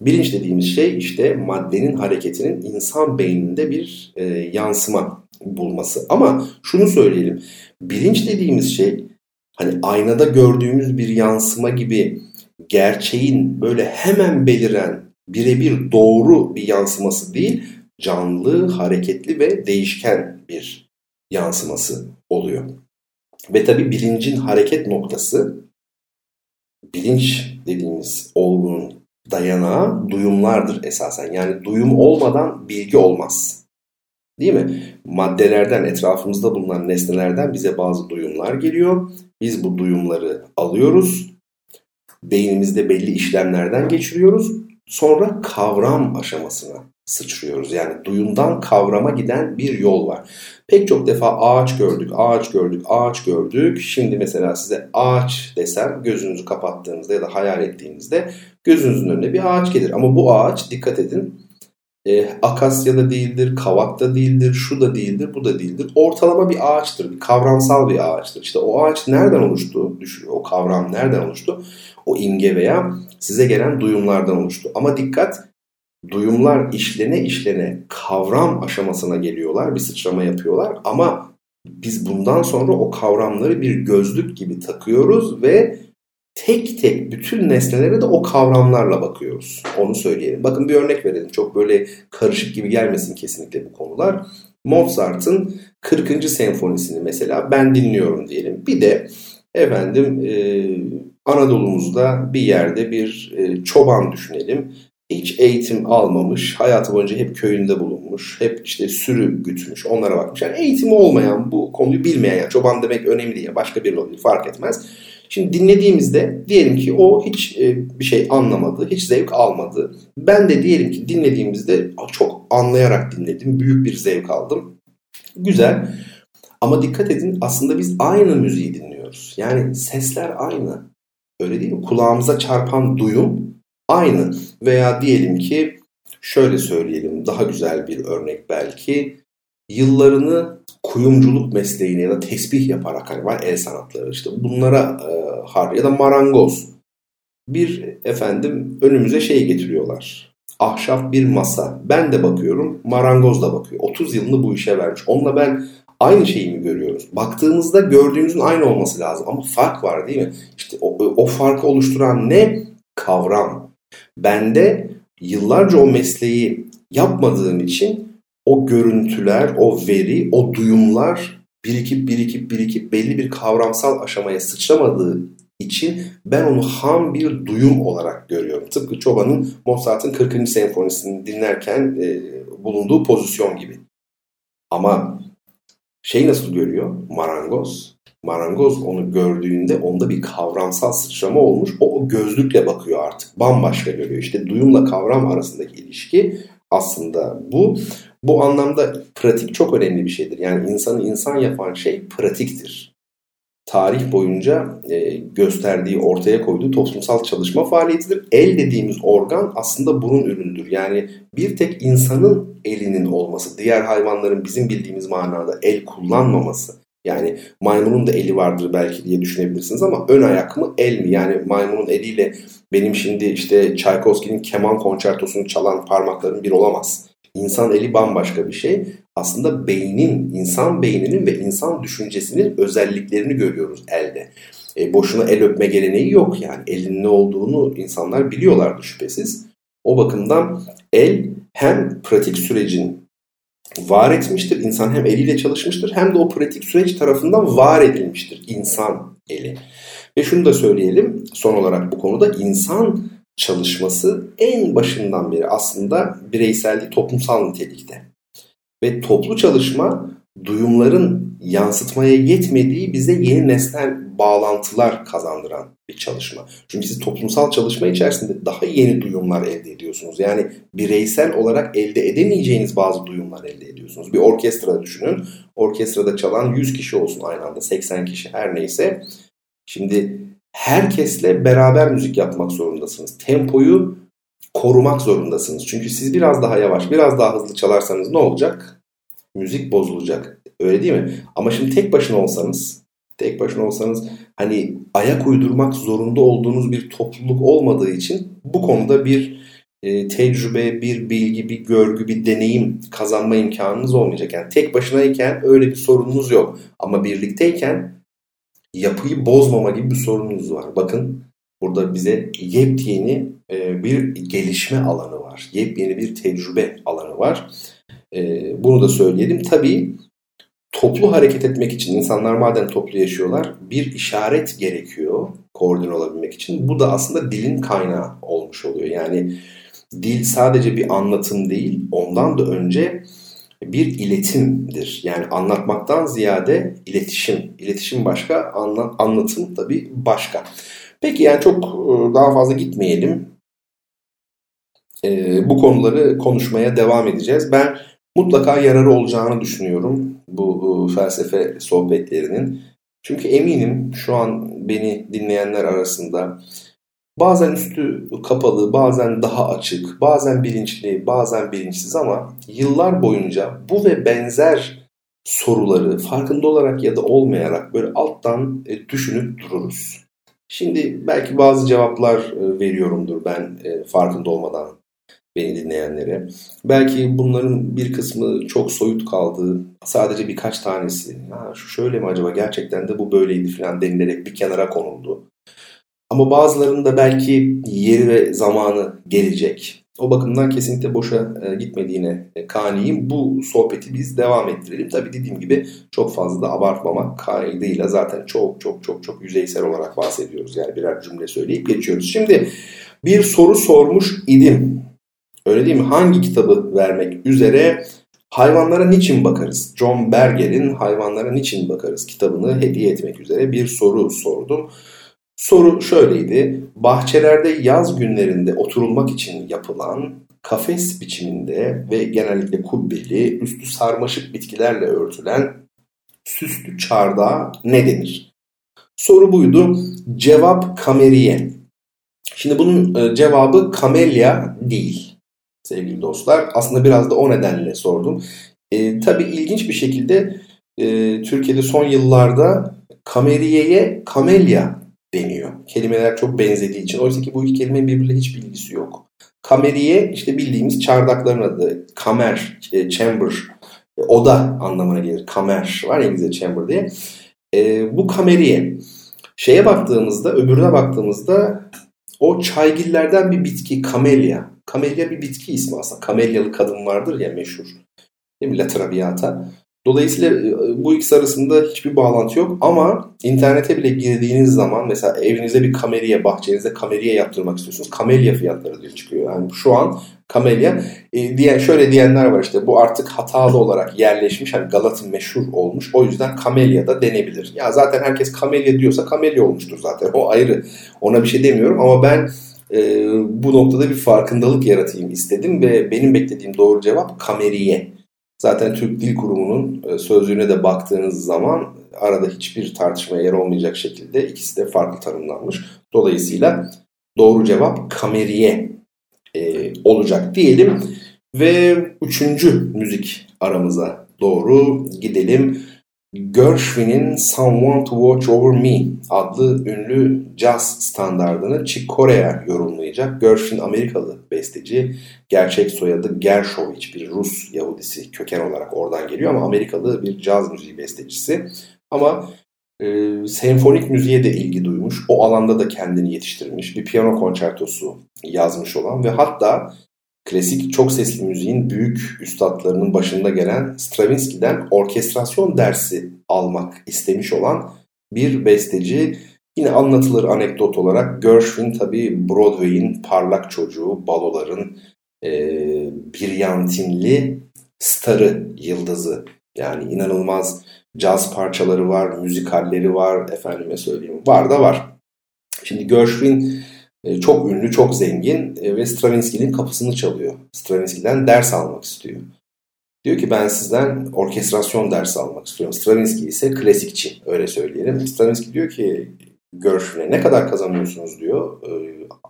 Bilinç dediğimiz şey işte maddenin hareketinin insan beyninde bir e, yansıma bulması. Ama şunu söyleyelim. Bilinç dediğimiz şey hani aynada gördüğümüz bir yansıma gibi gerçeğin böyle hemen beliren birebir doğru bir yansıması değil, canlı, hareketli ve değişken bir yansıması oluyor. Ve tabii bilincin hareket noktası, bilinç dediğimiz olgunun dayanağı duyumlardır esasen. Yani duyum olmadan bilgi olmaz. Değil mi? Maddelerden, etrafımızda bulunan nesnelerden bize bazı duyumlar geliyor. Biz bu duyumları alıyoruz. Beynimizde belli işlemlerden geçiriyoruz. Sonra kavram aşamasına sıçrıyoruz. Yani duyumdan kavrama giden bir yol var. Pek çok defa ağaç gördük, ağaç gördük, ağaç gördük. Şimdi mesela size ağaç desem, gözünüzü kapattığınızda ya da hayal ettiğinizde gözünüzün önüne bir ağaç gelir. Ama bu ağaç, dikkat edin, E, akasya da değildir, kavak da değildir, şu da değildir, bu da değildir. Ortalama bir ağaçtır, bir kavramsal bir ağaçtır. İşte o ağaç nereden oluştu? Düşün, o kavram nereden oluştu? O imge veya size gelen duyumlardan oluştu. Ama dikkat, duyumlar işlene işlene kavram aşamasına geliyorlar, bir sıçrama yapıyorlar. Ama biz bundan sonra o kavramları bir gözlük gibi takıyoruz ve tek tek bütün nesnelere de o kavramlarla bakıyoruz. Onu söyleyelim. Bakın bir örnek verelim. Çok böyle karışık gibi gelmesin kesinlikle bu konular. Mozart'ın kırkıncı senfonisini mesela ben dinliyorum diyelim. Bir de efendim e, Anadolu'muzda bir yerde bir e, çoban düşünelim. Hiç eğitim almamış, hayatı boyunca hep köyünde bulunmuş, hep işte sürü gütmüş, onlara bakmış. Yani eğitimi olmayan, bu konuyu bilmeyen, yani çoban demek önemli ya, başka biri olabilir, fark etmez. Şimdi dinlediğimizde diyelim ki o hiç e, bir şey anlamadı, hiç zevk almadı. Ben de diyelim ki dinlediğimizde çok anlayarak dinledim, büyük bir zevk aldım. Güzel. Ama dikkat edin, aslında biz aynı müziği dinliyoruz. Yani sesler aynı. Öyle değil mi? Kulağımıza çarpan duyum aynı. Veya diyelim ki şöyle söyleyelim, daha güzel bir örnek belki. Yıllarını kuyumculuk mesleğine ya da tesbih yaparak, hani var el sanatları işte bunlara e, har ya da marangoz bir efendim önümüze şey getiriyorlar. Ahşap bir masa. Ben de bakıyorum, marangoz da bakıyor. otuz yılını bu işe vermiş. Onunla ben aynı şeyi mi görüyoruz? Baktığımızda gördüğümüzün aynı olması lazım ama fark var değil mi? İşte o, o farkı oluşturan ne? Kavram. Ben de yıllarca o mesleği yapmadığım için o görüntüler, o veri, o duyumlar birikip birikip birikip belli bir kavramsal aşamaya sıçramadığı için ben onu ham bir duyum olarak görüyorum. Tıpkı çobanın Mozart'ın kırkıncı senfonisini dinlerken e, bulunduğu pozisyon gibi. Ama şey nasıl görüyor? Marangoz. Marangoz onu gördüğünde onda bir kavramsal sıçrama olmuş. O, o gözlükle bakıyor artık. Bambaşka görüyor. İşte duyumla kavram arasındaki ilişki aslında bu. Bu anlamda pratik çok önemli bir şeydir. Yani insanı insan yapan şey pratiktir. Tarih boyunca e, gösterdiği, ortaya koyduğu toplumsal çalışma faaliyetidir. El dediğimiz organ aslında bunun ürünüdür. Yani bir tek insanın elinin olması, diğer hayvanların bizim bildiğimiz manada el kullanmaması. Yani maymunun da eli vardır belki diye düşünebilirsiniz ama ön ayak mı el mi? Yani maymunun eliyle benim şimdi işte Çaykovski'nin keman konçertosunu çalan parmaklarım bir olamaz. İnsan eli bambaşka bir şey. Aslında beynin, insan beyninin ve insan düşüncesinin özelliklerini görüyoruz elde. E, boşuna el öpme geleneği yok yani. Elin ne olduğunu insanlar biliyorlardı şüphesiz. O bakımdan el hem pratik sürecin var etmiştir. İnsan hem eliyle çalışmıştır hem de o pratik süreç tarafından var edilmiştir insan eli. Ve şunu da söyleyelim son olarak bu konuda, insan çalışması en başından beri aslında bireysellik toplumsal nitelikte. Ve toplu çalışma duyumların yansıtmaya yetmediği bize yeni nesnel bağlantılar kazandıran bir çalışma. Çünkü siz toplumsal çalışma içerisinde daha yeni duyumlar elde ediyorsunuz. Yani bireysel olarak elde edemeyeceğiniz bazı duyumlar elde ediyorsunuz. Bir orkestra düşünün. Orkestrada çalan yüz kişi olsun aynı anda, seksen kişi her neyse. Şimdi herkesle beraber müzik yapmak zorundasınız. Tempoyu korumak zorundasınız. Çünkü siz biraz daha yavaş, biraz daha hızlı çalarsanız ne olacak? Müzik bozulacak. Öyle değil mi? Ama şimdi tek başına olsanız, tek başına olsanız hani ayak uydurmak zorunda olduğunuz bir topluluk olmadığı için bu konuda bir e, tecrübe, bir bilgi, bir görgü, bir deneyim kazanma imkanınız olmayacak. Yani tek başınayken öyle bir sorununuz yok. Ama birlikteyken yapıyı bozmama gibi bir sorunumuz var. Bakın burada bize yepyeni bir gelişme alanı var. Yepyeni bir tecrübe alanı var. Bunu da söyleyelim. Tabii toplu hareket etmek için insanlar madem toplu yaşıyorlar bir işaret gerekiyor koordine olabilmek için. Bu da aslında dilin kaynağı olmuş oluyor. Yani dil sadece bir anlatım değil, ondan da önce bir iletimdir. Yani anlatmaktan ziyade iletişim. İletişim başka, anla, anlatım tabii başka. Peki yani çok daha fazla gitmeyelim. Ee, bu konuları konuşmaya devam edeceğiz. Ben mutlaka yararı olacağını düşünüyorum bu e, felsefe sohbetlerinin. Çünkü eminim şu an beni dinleyenler arasında Bazen üstü kapalı, bazen daha açık, bazen bilinçli, bazen bilinçsiz ama yıllar boyunca bu ve benzer soruları farkında olarak ya da olmayarak böyle alttan düşünüp dururuz. Şimdi belki bazı cevaplar veriyorumdur ben farkında olmadan beni dinleyenlere. Belki bunların bir kısmı çok soyut kaldı, sadece birkaç tanesi ha, şu şöyle mi acaba gerçekten de bu böyleydi falan denilerek bir kenara konuldu. Ama bazılarının da belki yeri ve zamanı gelecek. O bakımdan kesinlikle boşa gitmediğine kaniyim. Bu sohbeti biz devam ettirelim. Tabii dediğim gibi çok fazla da abartmamak kaydıyla zaten çok çok çok çok yüzeysel olarak bahsediyoruz. Yani birer cümle söyleyip geçiyoruz. Şimdi bir soru sormuş idim. Öyle değil mi? Hangi kitabı vermek üzere? Hayvanlara niçin bakarız? John Berger'in Hayvanlara Niçin Bakarız kitabını hediye etmek üzere bir soru sordum. Soru şöyleydi: bahçelerde yaz günlerinde oturulmak için yapılan kafes biçiminde ve genellikle kubbeli, üstü sarmaşık bitkilerle örtülen süslü çardağa ne denir? Soru buydu. Cevap kameriye. Şimdi bunun cevabı kamelya değil sevgili dostlar. Aslında biraz da o nedenle sordum. E, tabii ilginç bir şekilde e, Türkiye'de son yıllarda kameriyeye kamelya deniyor. Kelimeler çok benzediği için. Oysa ki bu iki kelimenin birbiriyle hiç bilgisi yok. Kameriye işte bildiğimiz çardakların adı. Kamer, chamber, oda anlamına gelir. Kamer var ya İngilizce chamber diye. E, bu kameriye. Şeye baktığımızda, öbürüne baktığımızda o çaygillerden bir bitki. Kamelya. Kamelya bir bitki ismi aslında. Kamelyalı kadın vardır ya meşhur. Değil mi? La Traviata. Dolayısıyla bu ikisi arasında hiçbir bağlantı yok ama internete bile girdiğiniz zaman mesela evinize bir kameriye, bahçenize kameriye yaptırmak istiyorsunuz. Kamelya fiyatları diye çıkıyor. Yani şu an kamelya e, diye şöyle diyenler var işte bu artık hatalı olarak yerleşmiş. Hani Galat'ın meşhur olmuş. O yüzden kamelya da denebilir. Ya zaten herkes kamelya diyorsa kamelya olmuştur zaten. O ayrı. Ona bir şey demiyorum ama ben e, bu noktada bir farkındalık yaratayım istedim ve benim beklediğim doğru cevap kameriye. Zaten Türk Dil Kurumu'nun sözlüğüne de baktığınız zaman arada hiçbir tartışmaya yer olmayacak şekilde ikisi de farklı tanımlanmış. Dolayısıyla doğru cevap kameriye e, olacak diyelim. Ve üçüncü müzik aramıza doğru gidelim. Gershwin'in Someone to Watch Over Me adlı ünlü caz standardını Chick Corea yorumlayacak. Gershwin Amerikalı besteci, gerçek soyadı Gershowicz, bir Rus Yahudisi köken olarak oradan geliyor ama Amerikalı bir caz müziği bestecisi. Ama e, senfonik müziğe de ilgi duymuş, o alanda da kendini yetiştirmiş, bir piyano konçertosu yazmış olan ve hatta klasik çok sesli müziğin büyük üstadlarının başında gelen Stravinsky'den orkestrasyon dersi almak istemiş olan bir besteci. Yine anlatılır anekdot olarak Gershwin tabii Broadway'in parlak çocuğu, baloların e, biryantinli starı, yıldızı. Yani inanılmaz caz parçaları var, müzikalleri var, efendime söyleyeyim var da var. Şimdi Gershwin çok ünlü, çok zengin ve Stravinsky'nin kapısını çalıyor. Stravinsky'den ders almak istiyor. Diyor ki ben sizden orkestrasyon dersi almak istiyorum. Stravinsky ise klasikçi, öyle söyleyelim. Stravinsky diyor ki Gershwin'e ne kadar kazanıyorsunuz diyor.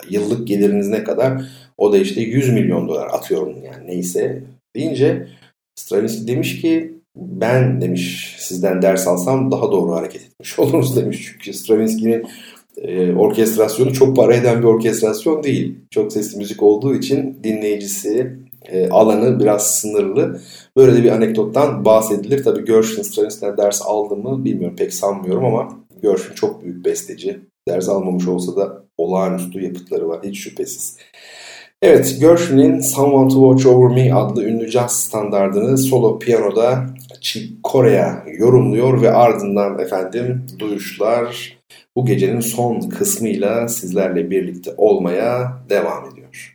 Yıllık geliriniz ne kadar? O da işte yüz milyon dolar atıyorum yani neyse deyince Stravinsky demiş ki ben demiş sizden ders alsam daha doğru hareket etmiş oluruz demiş. Çünkü Stravinsky'nin E, orkestrasyonu çok para eden bir orkestrasyon değil. Çok sesli müzik olduğu için dinleyicisi e, alanı biraz sınırlı. Böyle de bir anekdottan bahsedilir. Tabii Gershwin Stravinsky'den ders aldı mı bilmiyorum, pek sanmıyorum ama Gershwin çok büyük besteci. Ders almamış olsa da olağanüstü yapıtları var hiç şüphesiz. Evet, Gershwin'in Someone to Watch Over Me adlı ünlü caz standardını solo piyanoda Chick Corea yorumluyor ve ardından efendim duyuşlar bu gecenin son kısmıyla sizlerle birlikte olmaya devam ediyor.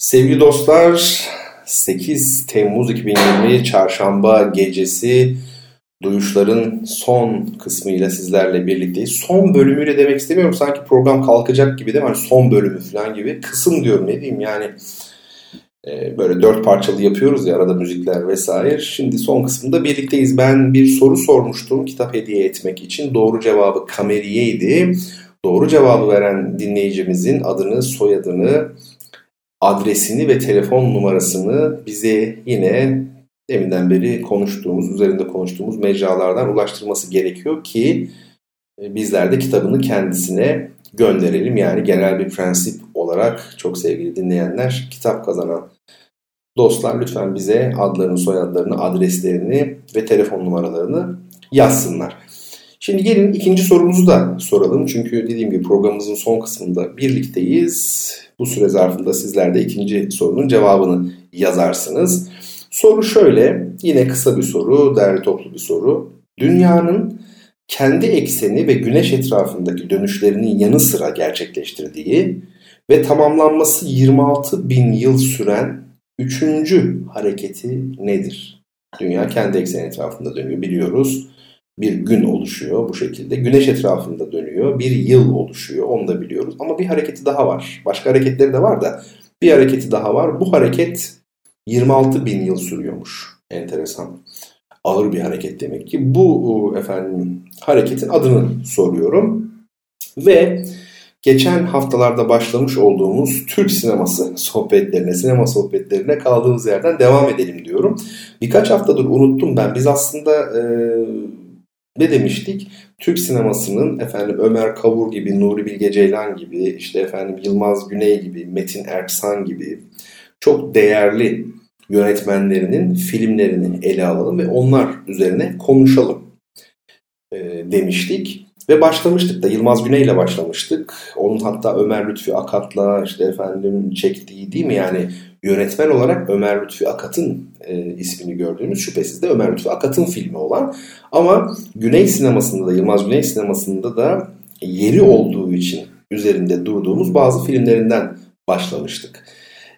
Sevgili dostlar, sekiz Temmuz iki bin yirmi Çarşamba gecesi Duyuşların son kısmıyla sizlerle birlikteyiz. Son bölümüyle demek istemiyorum. Sanki program kalkacak gibi değil mi? Hani son bölümü falan gibi. Kısım diyorum, ne diyeyim yani. E, böyle dört parçalı yapıyoruz ya, arada müzikler vesaire. Şimdi son kısımda birlikteyiz. Ben bir soru sormuştum kitap hediye etmek için. Doğru cevabı Kameriye'ydi. Doğru cevabı veren dinleyicimizin adını, soyadını, adresini ve telefon numarasını bize yine deminden beri konuştuğumuz, üzerinde konuştuğumuz mecralardan ulaştırması gerekiyor ki bizler de kitabını kendisine gönderelim. Yani genel bir prensip olarak çok sevgili dinleyenler, kitap kazanan dostlar lütfen bize adlarını, soyadlarını, adreslerini ve telefon numaralarını yazsınlar. Şimdi gelin ikinci sorumuzu da soralım. Çünkü dediğim gibi programımızın son kısmında birlikteyiz. Bu süre zarfında sizler de ikinci sorunun cevabını yazarsınız. Soru şöyle, yine kısa bir soru, değerli toplu bir soru. Dünyanın kendi ekseni ve güneş etrafındaki dönüşlerinin yanı sıra gerçekleştirdiği ve tamamlanması yirmi altı bin yıl süren üçüncü hareketi nedir? Dünya kendi ekseni etrafında dönüyor, biliyoruz. Bir gün oluşuyor bu şekilde. Güneş etrafında dönüyor. Bir yıl oluşuyor. Onu da biliyoruz. Ama bir hareketi daha var. Başka hareketleri de var da bir hareketi daha var. Bu hareket yirmi altı bin yıl sürüyormuş. Enteresan. Ağır bir hareket demek ki. Bu efendim hareketin adını soruyorum. Ve geçen haftalarda başlamış olduğumuz Türk sineması sohbetlerine, sinema sohbetlerine kaldığımız yerden devam edelim diyorum. Birkaç haftadır unuttum ben. Biz aslında... Ee, Ne demiştik? Türk sinemasının efendim Ömer Kavur gibi, Nuri Bilge Ceylan gibi, işte efendim Yılmaz Güney gibi, Metin Erksan gibi çok değerli yönetmenlerinin filmlerini ele alalım ve onlar üzerine konuşalım e, demiştik. Ve başlamıştık da Yılmaz Güney'le başlamıştık. Onun hatta Ömer Lütfü Akat'la işte efendim çektiği, değil mi? Yani yönetmen olarak Ömer Lütfü Akat'ın e, ismini gördüğümüz, şüphesiz de Ömer Lütfü Akat'ın filmi olan, ama Güney sinemasında da, Yılmaz Güney sinemasında da yeri olduğu için üzerinde durduğumuz bazı filmlerinden başlamıştık.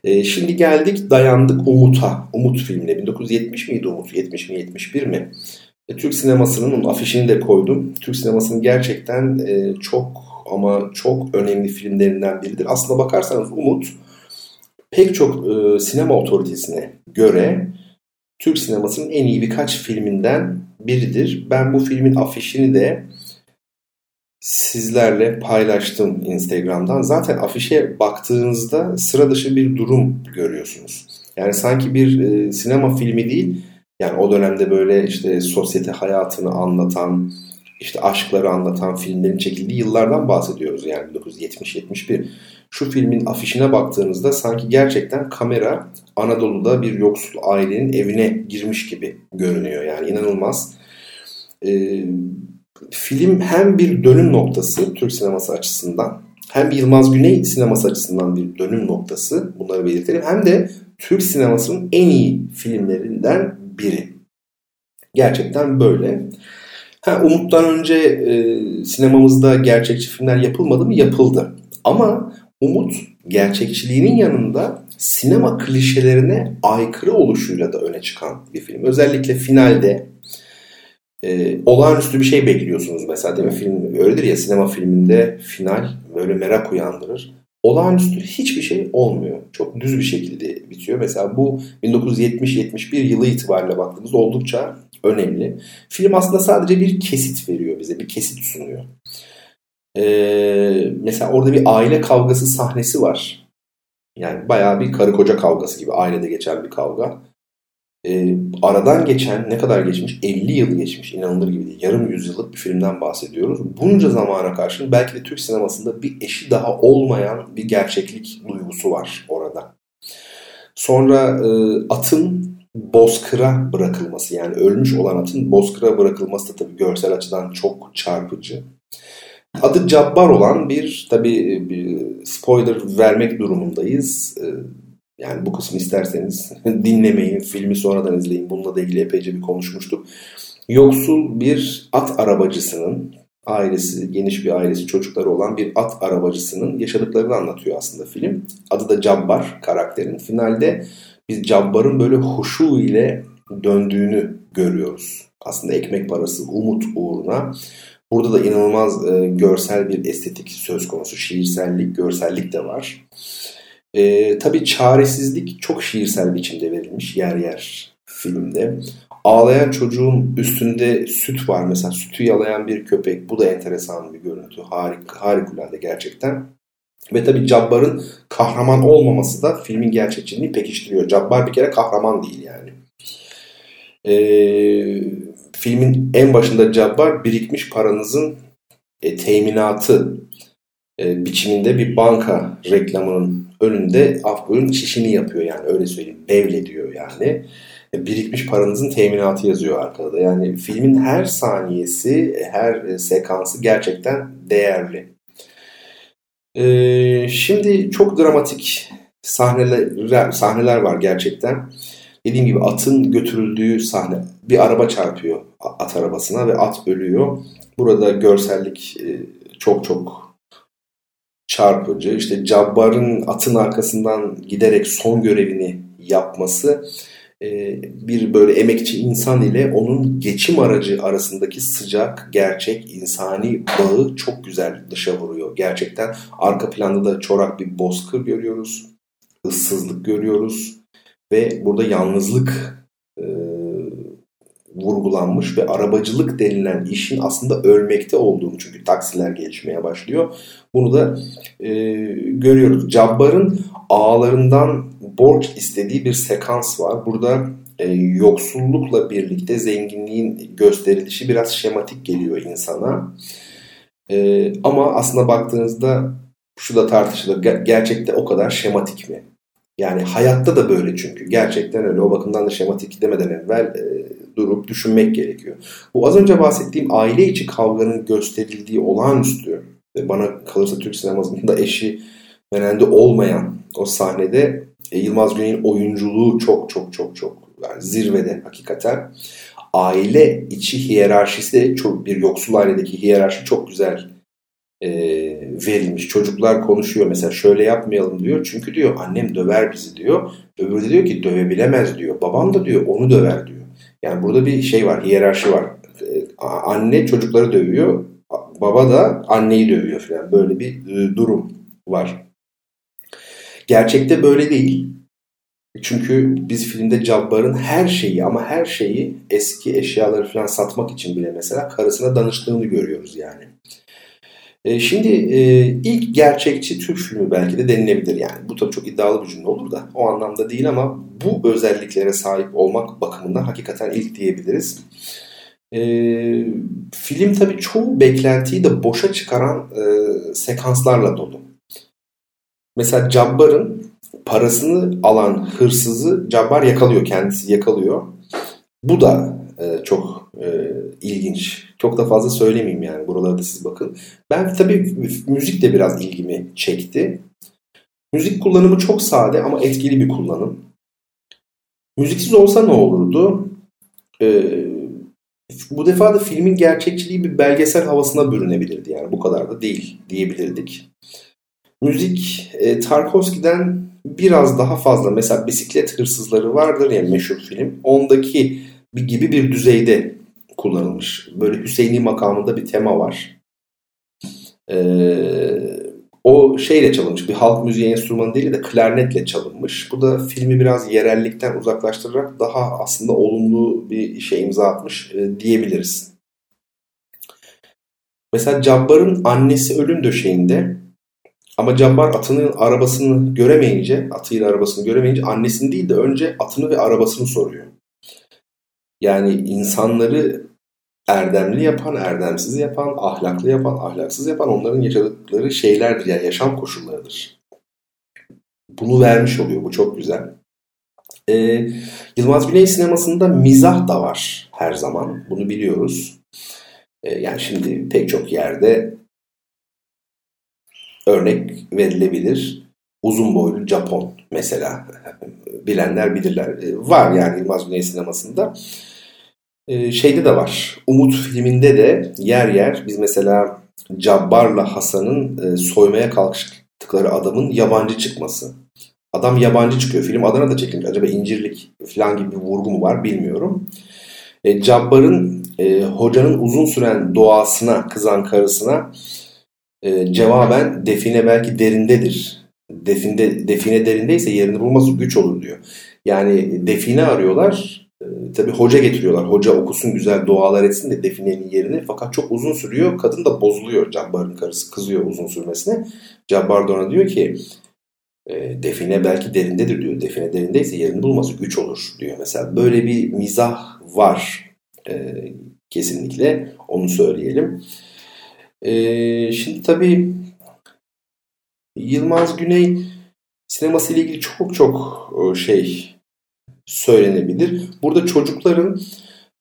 E, şimdi geldik Dayandık Umut'a. Umut filmine. bin dokuz yüz yetmiş miydi Umut? yetmiş mi yetmiş bir mi? E, Türk sinemasının onun afişini de koydum. Türk sinemasının gerçekten e, çok ama çok önemli filmlerinden biridir. Aslına bakarsanız Umut pek çok e, sinema otoritesine göre Türk sinemasının en iyi birkaç filminden biridir. Ben bu filmin afişini de sizlerle paylaştım Instagram'dan. Zaten afişe baktığınızda sıra dışı bir durum görüyorsunuz. Yani sanki bir e, sinema filmi değil. Yani o dönemde böyle işte sosyete hayatını anlatan, işte aşkları anlatan filmlerin çekildiği yıllardan bahsediyoruz. Yani bin dokuz yüz yetmiş yetmiş bir. Şu filmin afişine baktığınızda sanki gerçekten kamera Anadolu'da bir yoksul ailenin evine girmiş gibi görünüyor. Yani inanılmaz. Ee, film hem bir dönüm noktası Türk sineması açısından, hem Yılmaz Güney sineması açısından bir dönüm noktası. Bunları belirtelim. Hem de Türk sinemasının en iyi filmlerinden biri. Gerçekten böyle. Ha, Umut'tan önce e, sinemamızda gerçekçi filmler yapılmadı mı? Yapıldı. Ama Umut gerçekçiliğinin yanında sinema klişelerine aykırı oluşuyla da öne çıkan bir film. Özellikle finalde e, olağanüstü bir şey bekliyorsunuz mesela. Değil mi? Film öyledir ya, sinema filminde final böyle merak uyandırır. Olağanüstü hiçbir şey olmuyor. Çok düz bir şekilde bitiyor. Mesela bu bin dokuz yüz yetmiş yetmiş bir yılı itibariyle baktığımızda oldukça önemli. Film aslında sadece bir kesit veriyor bize. Bir kesit sunuyor. Ee, mesela orada bir aile kavgası sahnesi var. Yani bayağı bir karı koca kavgası gibi. Ailede geçen bir kavga. Ee, aradan geçen, ne kadar geçmiş? elli yıl geçmiş. İnanılır gibi değil. Yarım yüzyıllık bir filmden bahsediyoruz. Bunca zamana karşın belki de Türk sinemasında bir eşi daha olmayan bir gerçeklik duygusu var orada. Sonra e, atın bozkıra bırakılması, yani ölmüş olan atın bozkıra bırakılması da tabii görsel açıdan çok çarpıcı. Adı Cabbar olan bir, tabii bir spoiler vermek durumundayız. Yani bu kısmı isterseniz dinlemeyin, filmi sonradan izleyin. Bununla da ilgili epeyce bir konuşmuştuk. Yoksul bir at arabacısının, ailesi geniş bir ailesi, çocukları olan bir at arabacısının yaşadıklarını anlatıyor aslında film. Adı da Cabbar karakterin. Finalde biz Cabbar'ın böyle huşu ile döndüğünü görüyoruz. Aslında ekmek parası, umut uğruna. Burada da inanılmaz e, görsel bir estetik söz konusu. Şiirsellik, görsellik de var. E, tabii çaresizlik çok şiirsel biçimde verilmiş yer yer filmde. Ağlayan çocuğun üstünde süt var mesela. Sütü yalayan bir köpek. Bu da enteresan bir görüntü. Harik, harikulade gerçekten. Ve tabii Cabbar'ın kahraman olmaması da filmin gerçekçiliğini pekiştiriyor. Cabbar bir kere kahraman değil yani. Ee, filmin en başında Cabbar birikmiş paranızın e, teminatı e, biçiminde bir banka reklamının önünde Afgun'un çişini yapıyor. Yani öyle söyleyeyim. Bevlediyor yani. E, birikmiş paranızın teminatı yazıyor arkada. Yani filmin her saniyesi, her sekansı gerçekten değerli. Ee, şimdi çok dramatik sahneler, sahneler var gerçekten. Dediğim gibi atın götürüldüğü sahne. Bir araba çarpıyor at arabasına ve at ölüyor. Burada görsellik çok çok çarpıcı. İşte Cabbar'ın atın arkasından giderek son görevini yapması, bir böyle emekçi insan ile onun geçim aracı arasındaki sıcak, gerçek, insani bağı çok güzel dışa vuruyor. Gerçekten arka planda da çorak bir bozkır görüyoruz. Issızlık görüyoruz. Ve burada yalnızlık e, vurgulanmış ve arabacılık denilen işin aslında ölmekte olduğunu, çünkü taksiler gelişmeye başlıyor. Bunu da e, görüyoruz. Cabbar'ın ağalarından borç istediği bir sekans var. Burada e, yoksullukla birlikte zenginliğin gösterilişi biraz şematik geliyor insana. E, ama aslında baktığınızda şu da tartışılır. Ger- gerçekte o kadar şematik mi? Yani hayatta da böyle çünkü. Gerçekten öyle. O bakımdan da şematik demeden evvel e, durup düşünmek gerekiyor. Bu az önce bahsettiğim aile içi kavganın gösterildiği olağanüstü ve bana kalırsa Türk sinemasında eşi menendi olmayan o sahnede e, Yılmaz Güney'in oyunculuğu çok çok çok çok yani zirvede hakikaten. Aile içi hiyerarşisi de çok, bir yoksul ailedeki hiyerarşi çok güzel e, verilmiş. Çocuklar konuşuyor mesela, şöyle yapmayalım diyor. Çünkü diyor annem döver bizi diyor. Öbürü de diyor ki dövebilemez diyor. Babam da diyor onu döver diyor. Yani burada bir şey var, hiyerarşi var. Anne çocukları dövüyor. Baba da anneyi dövüyor falan. Böyle bir durum var. Gerçekte böyle değil. Çünkü biz filmde Cabbar'ın her şeyi ama her şeyi eski eşyaları falan satmak için bile mesela karısına danıştığını görüyoruz yani. E şimdi e, ilk gerçekçi Türk filmi belki de denilebilir yani. Bu tabii çok iddialı bir cümle olur da o anlamda değil ama bu özelliklere sahip olmak bakımından hakikaten ilk diyebiliriz. E, film tabii çoğu beklentiyi de boşa çıkaran e, sekanslarla dolu. Mesela Cabbar'ın parasını alan hırsızı Cabbar yakalıyor, kendisi yakalıyor. Bu da e, çok e, ilginç. Çok da fazla söylemeyeyim yani, buralara da siz bakın. Ben tabii müzik de biraz ilgimi çekti. Müzik kullanımı çok sade ama etkili bir kullanım. Müziksiz olsa ne olurdu? E, bu defa da filmin gerçekçiliği bir belgesel havasına bürünebilirdi. Yani bu kadar da değil diyebilirdik. Müzik e, Tarkovski'den biraz daha fazla. Mesela Bisiklet Hırsızları vardır ya meşhur film. Ondaki bir, gibi bir düzeyde kullanılmış. Böyle Hüseyin'i makamında bir tema var. Ee, o şeyle çalınmış. Bir halk müziği enstrümanı değil de klarnetle çalınmış. Bu da filmi biraz yerellikten uzaklaştırarak daha aslında olumlu bir şey imza atmış e, diyebiliriz. Mesela Cabbar'ın annesi ölüm döşeğinde. Ama Cabbar atının arabasını göremeyince, atıyla arabasını göremeyince annesini değil de önce atını ve arabasını soruyor. Yani insanları erdemli yapan, erdemsiz yapan, ahlaklı yapan, ahlaksız yapan onların yaşadıkları şeylerdir. Yani yaşam koşullarıdır. Bunu vermiş oluyor. Bu çok güzel. Ee, Yılmaz Güney sinemasında mizah da var her zaman. Bunu biliyoruz. Ee, yani şimdi pek çok yerde örnek verilebilir. Uzun boylu Japon mesela. Bilenler bilirler. Var yani Yılmaz Güney sinemasında. Şeyde de var. Umut filminde de yer yer biz mesela Cabbar'la Hasan'ın soymaya kalkıştıkları adamın yabancı çıkması. Adam yabancı çıkıyor. Film Adana'da çekilmiş. Acaba İncirlik falan gibi bir vurgu mu var bilmiyorum. Cabbar'ın hocanın uzun süren doğasına kızan karısına cevaben define belki derindedir. Definde, define derindeyse yerini bulması güç olur diyor. Yani define arıyorlar. E, tabii hoca getiriyorlar. Hoca okusun, güzel dualar etsin de definenin yerini. Fakat çok uzun sürüyor. Kadın da bozuluyor. Cabbar'ın karısı kızıyor uzun sürmesine. Cabbar da ona diyor ki e, define belki derindedir diyor. Define derindeyse yerini bulması güç olur diyor. Mesela böyle bir mizah var. E, kesinlikle onu söyleyelim. E, şimdi tabii Yılmaz Güney sineması ile ilgili çok çok şey söylenebilir. Burada çocukların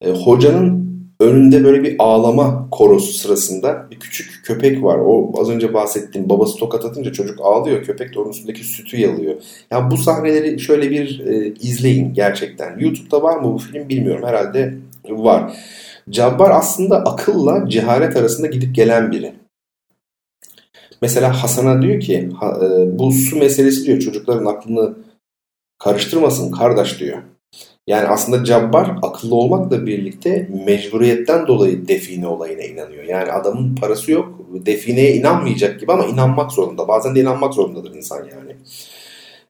hocanın önünde böyle bir ağlama korosu sırasında bir küçük köpek var. O az önce bahsettiğim babası tokat atınca çocuk ağlıyor. Köpek de onun üstündeki sütü yalıyor. Yani bu sahneleri şöyle bir e, izleyin gerçekten. YouTube'da var mı bu film bilmiyorum. Herhalde var. Cabbar aslında akılla cehalet arasında gidip gelen biri. Mesela Hasan'a diyor ki bu su meselesi diyor çocukların aklını karıştırmasın kardeş diyor. Yani aslında Cabbar akıllı olmakla birlikte mecburiyetten dolayı define olayına inanıyor. Yani adamın parası yok, defineye inanmayacak gibi ama inanmak zorunda. Bazen de inanmak zorundadır insan yani.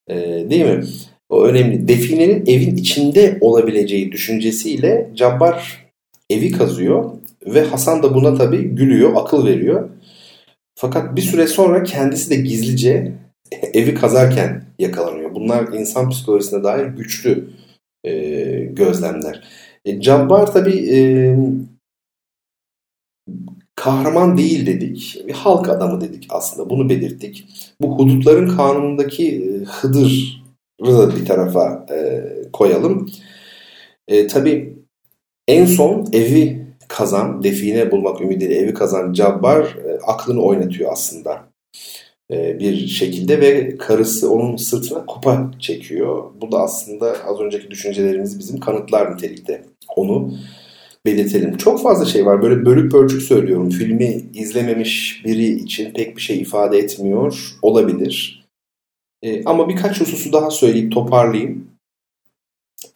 Ee, değil mi? O önemli. Definenin evin içinde olabileceği düşüncesiyle Cabbar evi kazıyor ve Hasan da buna tabii gülüyor, akıl veriyor. Fakat bir süre sonra kendisi de gizlice evi kazarken yakalanıyor. Bunlar insan psikolojisine dair güçlü e, gözlemler. E, Cabbar tabii e, kahraman değil dedik. Bir halk adamı dedik aslında. Bunu belirttik. Bu hudutların kanunundaki Hıdır'ı da bir tarafa e, koyalım. E, tabii en son evi kazan, define bulmak ümidiyle evi kazan Cabbar aklını oynatıyor aslında bir şekilde ve karısı onun sırtına kupa çekiyor. Bu da aslında az önceki düşüncelerimiz bizim kanıtlar nitelikte onu belirtelim. Çok fazla şey var. Böyle bölüp pörçük söylüyorum. Filmi izlememiş biri için pek bir şey ifade etmiyor olabilir. E, ama birkaç hususu daha söyleyip toparlayayım.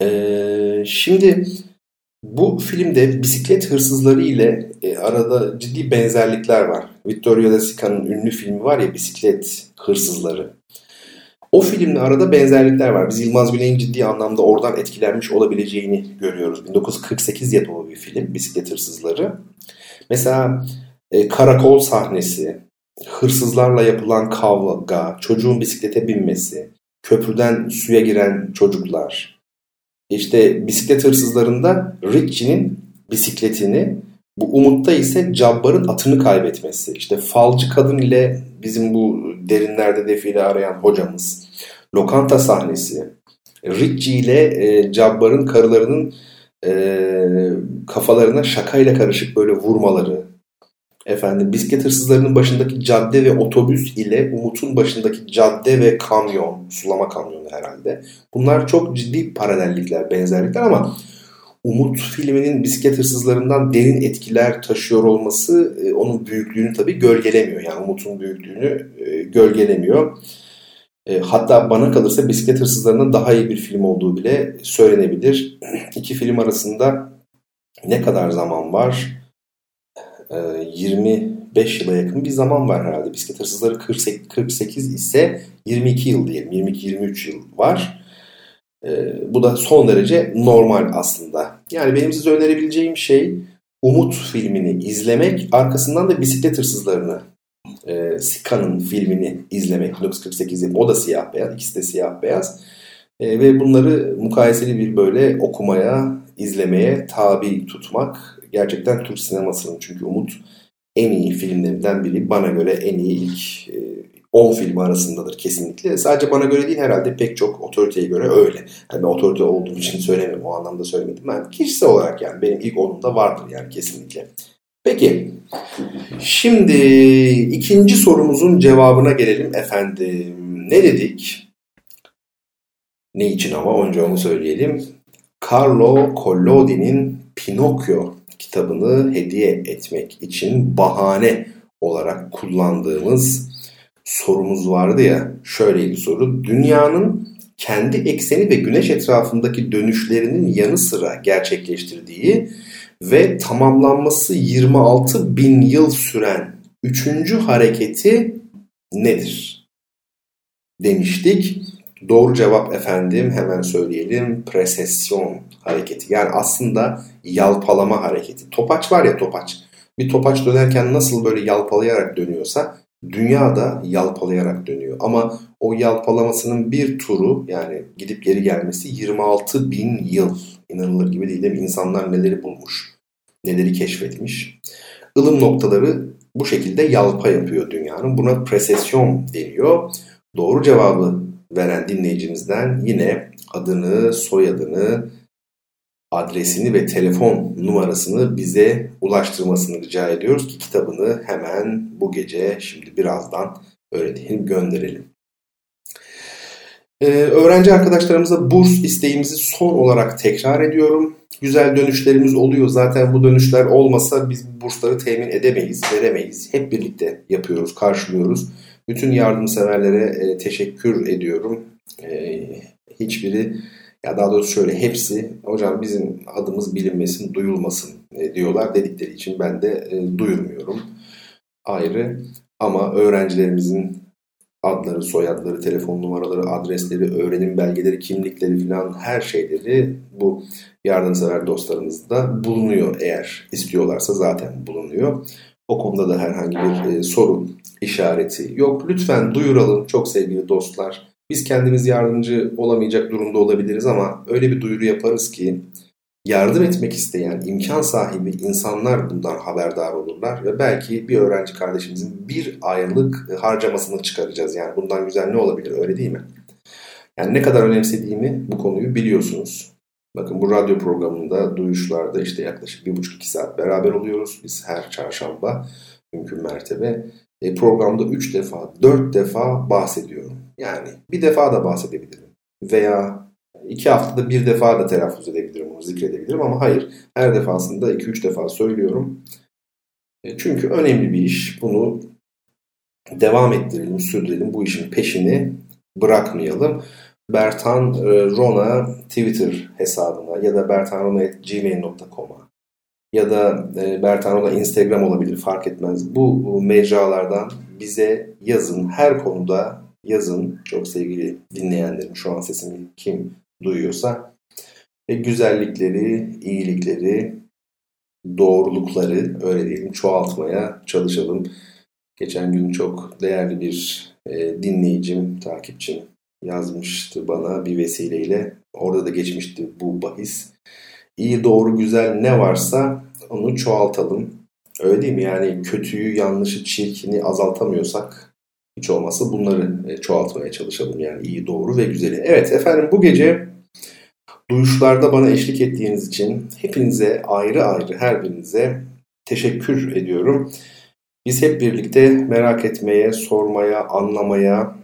E, şimdi bu filmde bisiklet hırsızları ile e, arada ciddi benzerlikler var. Vittorio da Sica'nın ünlü filmi var ya, Bisiklet Hırsızları. O filmle arada benzerlikler var. Biz Yılmaz Güney'in ciddi anlamda oradan etkilenmiş olabileceğini görüyoruz. bin dokuz yüz kırk sekiz yapımı bir film, Bisiklet Hırsızları. Mesela e, karakol sahnesi, hırsızlarla yapılan kavga, çocuğun bisiklete binmesi, köprüden suya giren çocuklar. İşte Bisiklet Hırsızları'nda Richie'nin bisikletini, bu Umut'ta ise Cabbar'ın atını kaybetmesi. İşte falcı kadın ile bizim bu derinlerde defile arayan hocamız. Lokanta sahnesi. Richie ile e, Cabbar'ın karılarının e, kafalarına şakayla karışık böyle vurmaları. Efendim, bisiklet hırsızlarının başındaki cadde ve otobüs ile Umut'un başındaki cadde ve kamyon, sulama kamyonu herhalde. Bunlar çok ciddi paralellikler, benzerlikler ama Umut filminin bisiklet hırsızlarından derin etkiler taşıyor olması e, onun büyüklüğünü tabii gölgelemiyor. Yani Umut'un büyüklüğünü e, gölgelemiyor. E, hatta bana kalırsa bisiklet hırsızlarının daha iyi bir film olduğu bile söylenebilir. İki film arasında ne kadar zaman var? E, yirmi beş yıla yakın bir zaman var herhalde. Bisiklet hırsızları kırk sekiz ise yirmi iki yıl diyelim. yirmi iki yirmi üç yıl var. Bu da son derece normal aslında. Yani benim size önerebileceğim şey Umut filmini izlemek, arkasından da Bisiklet Hırsızlarını, e, Sika'nın filmini izlemek. bin dokuz yüz kırk sekiz o da siyah beyaz, ikisi de siyah beyaz. E, ve bunları mukayeseli bir böyle okumaya, izlemeye tabi tutmak. Gerçekten Türk sinemasının, çünkü Umut en iyi filmlerinden biri. Bana göre en iyi ilk e, on film arasındadır kesinlikle. Sadece bana göre değil, herhalde pek çok otoriteye göre öyle. Yani ben otorite olduğum için söylemiyorum. O anlamda söylemedim. Ben kişisel olarak, yani benim ilk onumda vardır yani kesinlikle. Peki. Şimdi ikinci sorumuzun cevabına gelelim efendim. Ne dedik? Ne için ama? Önce onu söyleyelim. Carlo Collodi'nin Pinokyo kitabını hediye etmek için bahane olarak kullandığımız sorumuz vardı ya, şöyle bir soru. Dünyanın kendi ekseni ve güneş etrafındaki dönüşlerinin yanı sıra gerçekleştirdiği ve tamamlanması yirmi altı bin yıl süren üçüncü hareketi nedir demiştik. Doğru cevap efendim, hemen söyleyelim, presesyon hareketi. Yani aslında yalpalama hareketi. Topaç var ya, topaç. Bir topaç dönerken nasıl böyle yalpalayarak dönüyorsa, dünya da yalpalayarak dönüyor. Ama o yalpalamasının bir turu, yani gidip geri gelmesi yirmi altı bin yıl. İnanılır gibi değil, değil mi? İnsanlar neleri bulmuş, neleri keşfetmiş. Ilım noktaları bu şekilde yalpa yapıyor dünyanın. Buna presesyon deniyor. Doğru cevabı veren dinleyicimizden yine adını, soyadını, adresini ve telefon numarasını bize ulaştırmasını rica ediyoruz ki kitabını hemen bu gece, şimdi birazdan öğrenelim, gönderelim. Ee, öğrenci arkadaşlarımıza burs isteğimizi son olarak tekrar ediyorum. Güzel dönüşlerimiz oluyor. Zaten bu dönüşler olmasa biz bu bursları temin edemeyiz, veremeyiz. Hep birlikte yapıyoruz, karşılıyoruz. Bütün yardımseverlere e, teşekkür ediyorum. E, hiçbiri... Ya daha doğrusu şöyle, hepsi hocam bizim adımız bilinmesin, duyulmasın diyorlar, dedikleri için ben de e, duyurmuyorum ayrı. Ama öğrencilerimizin adları, soyadları, telefon numaraları, adresleri, öğrenim belgeleri, kimlikleri falan her şeyleri bu yardımsever dostlarımızda bulunuyor. Eğer istiyorlarsa zaten bulunuyor. O konuda da herhangi bir e, soru işareti yok. Lütfen duyuralım çok sevgili dostlar. Biz kendimiz yardımcı olamayacak durumda olabiliriz ama öyle bir duyuru yaparız ki yardım etmek isteyen, imkan sahibi insanlar bundan haberdar olurlar ve belki bir öğrenci kardeşimizin bir aylık harcamasını çıkaracağız. Yani bundan güzel ne olabilir, öyle değil mi? Yani ne kadar önemsediğimi, bu konuyu biliyorsunuz. Bakın bu radyo programında, duyuşlarda işte yaklaşık bir buçuk iki saat beraber oluyoruz. Biz her çarşamba mümkün mertebe programda üç defa, dört defa bahsediyorum. Yani bir defa da bahsedebilirim veya iki haftada bir defa da telaffuz edebilirim, onu zikredebilirim ama hayır. Her defasında iki üç defa söylüyorum. Çünkü önemli bir iş. Bunu devam ettirelim, sürdürelim. Bu işin peşini bırakmayalım. Bertan Rona Twitter hesabına ya da bertanrona at gmail dot com'a ya da Bertan Rona Instagram olabilir, fark etmez. Bu mecralardan bize yazın. Her konuda yazın. Çok sevgili dinleyenlerim, şu an sesimi kim duyuyorsa. E, güzellikleri, iyilikleri, doğrulukları, öyle diyelim, çoğaltmaya çalışalım. Geçen gün çok değerli bir e, dinleyicim, takipçim yazmıştı bana bir vesileyle. Orada da geçmişti bu bahis. İyi, doğru, güzel ne varsa onu çoğaltalım. Öyle değil mi? Yani kötüyü, yanlışı, çirkini azaltamıyorsak hiç olmazsa bunları çoğaltmaya çalışalım. Yani iyi, doğru ve güzeli. Evet efendim, bu gece duyuşlarda bana eşlik ettiğiniz için hepinize ayrı ayrı, her birinize teşekkür ediyorum. Biz hep birlikte merak etmeye, sormaya, anlamaya,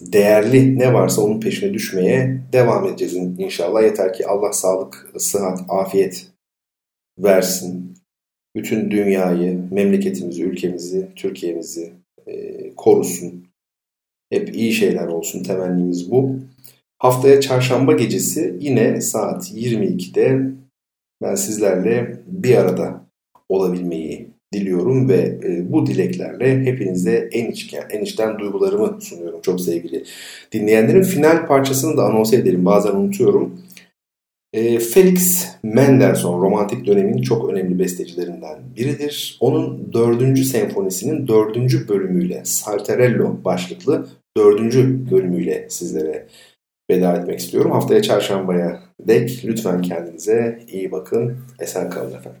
değerli ne varsa onun peşine düşmeye devam edeceğiz inşallah. Yeter ki Allah sağlık, sıhhat, afiyet versin. Bütün dünyayı, memleketimizi, ülkemizi, Türkiye'mizi e, korusun. Hep iyi şeyler olsun, temennimiz bu. Haftaya çarşamba gecesi yine saat yirmi ikide ben sizlerle bir arada olabilmeyi diliyorum ve bu dileklerle hepinize en içten, en içten duygularımı sunuyorum çok sevgili dinleyenlerin. Final parçasını da anons edelim, bazen unutuyorum. Felix Mendelssohn romantik dönemin çok önemli bestecilerinden biridir. Onun dördüncü senfonisinin dördüncü bölümüyle, Saltarello başlıklı dördüncü bölümüyle sizlere veda etmek istiyorum. Haftaya çarşambaya dek lütfen kendinize iyi bakın. Esen kalın efendim.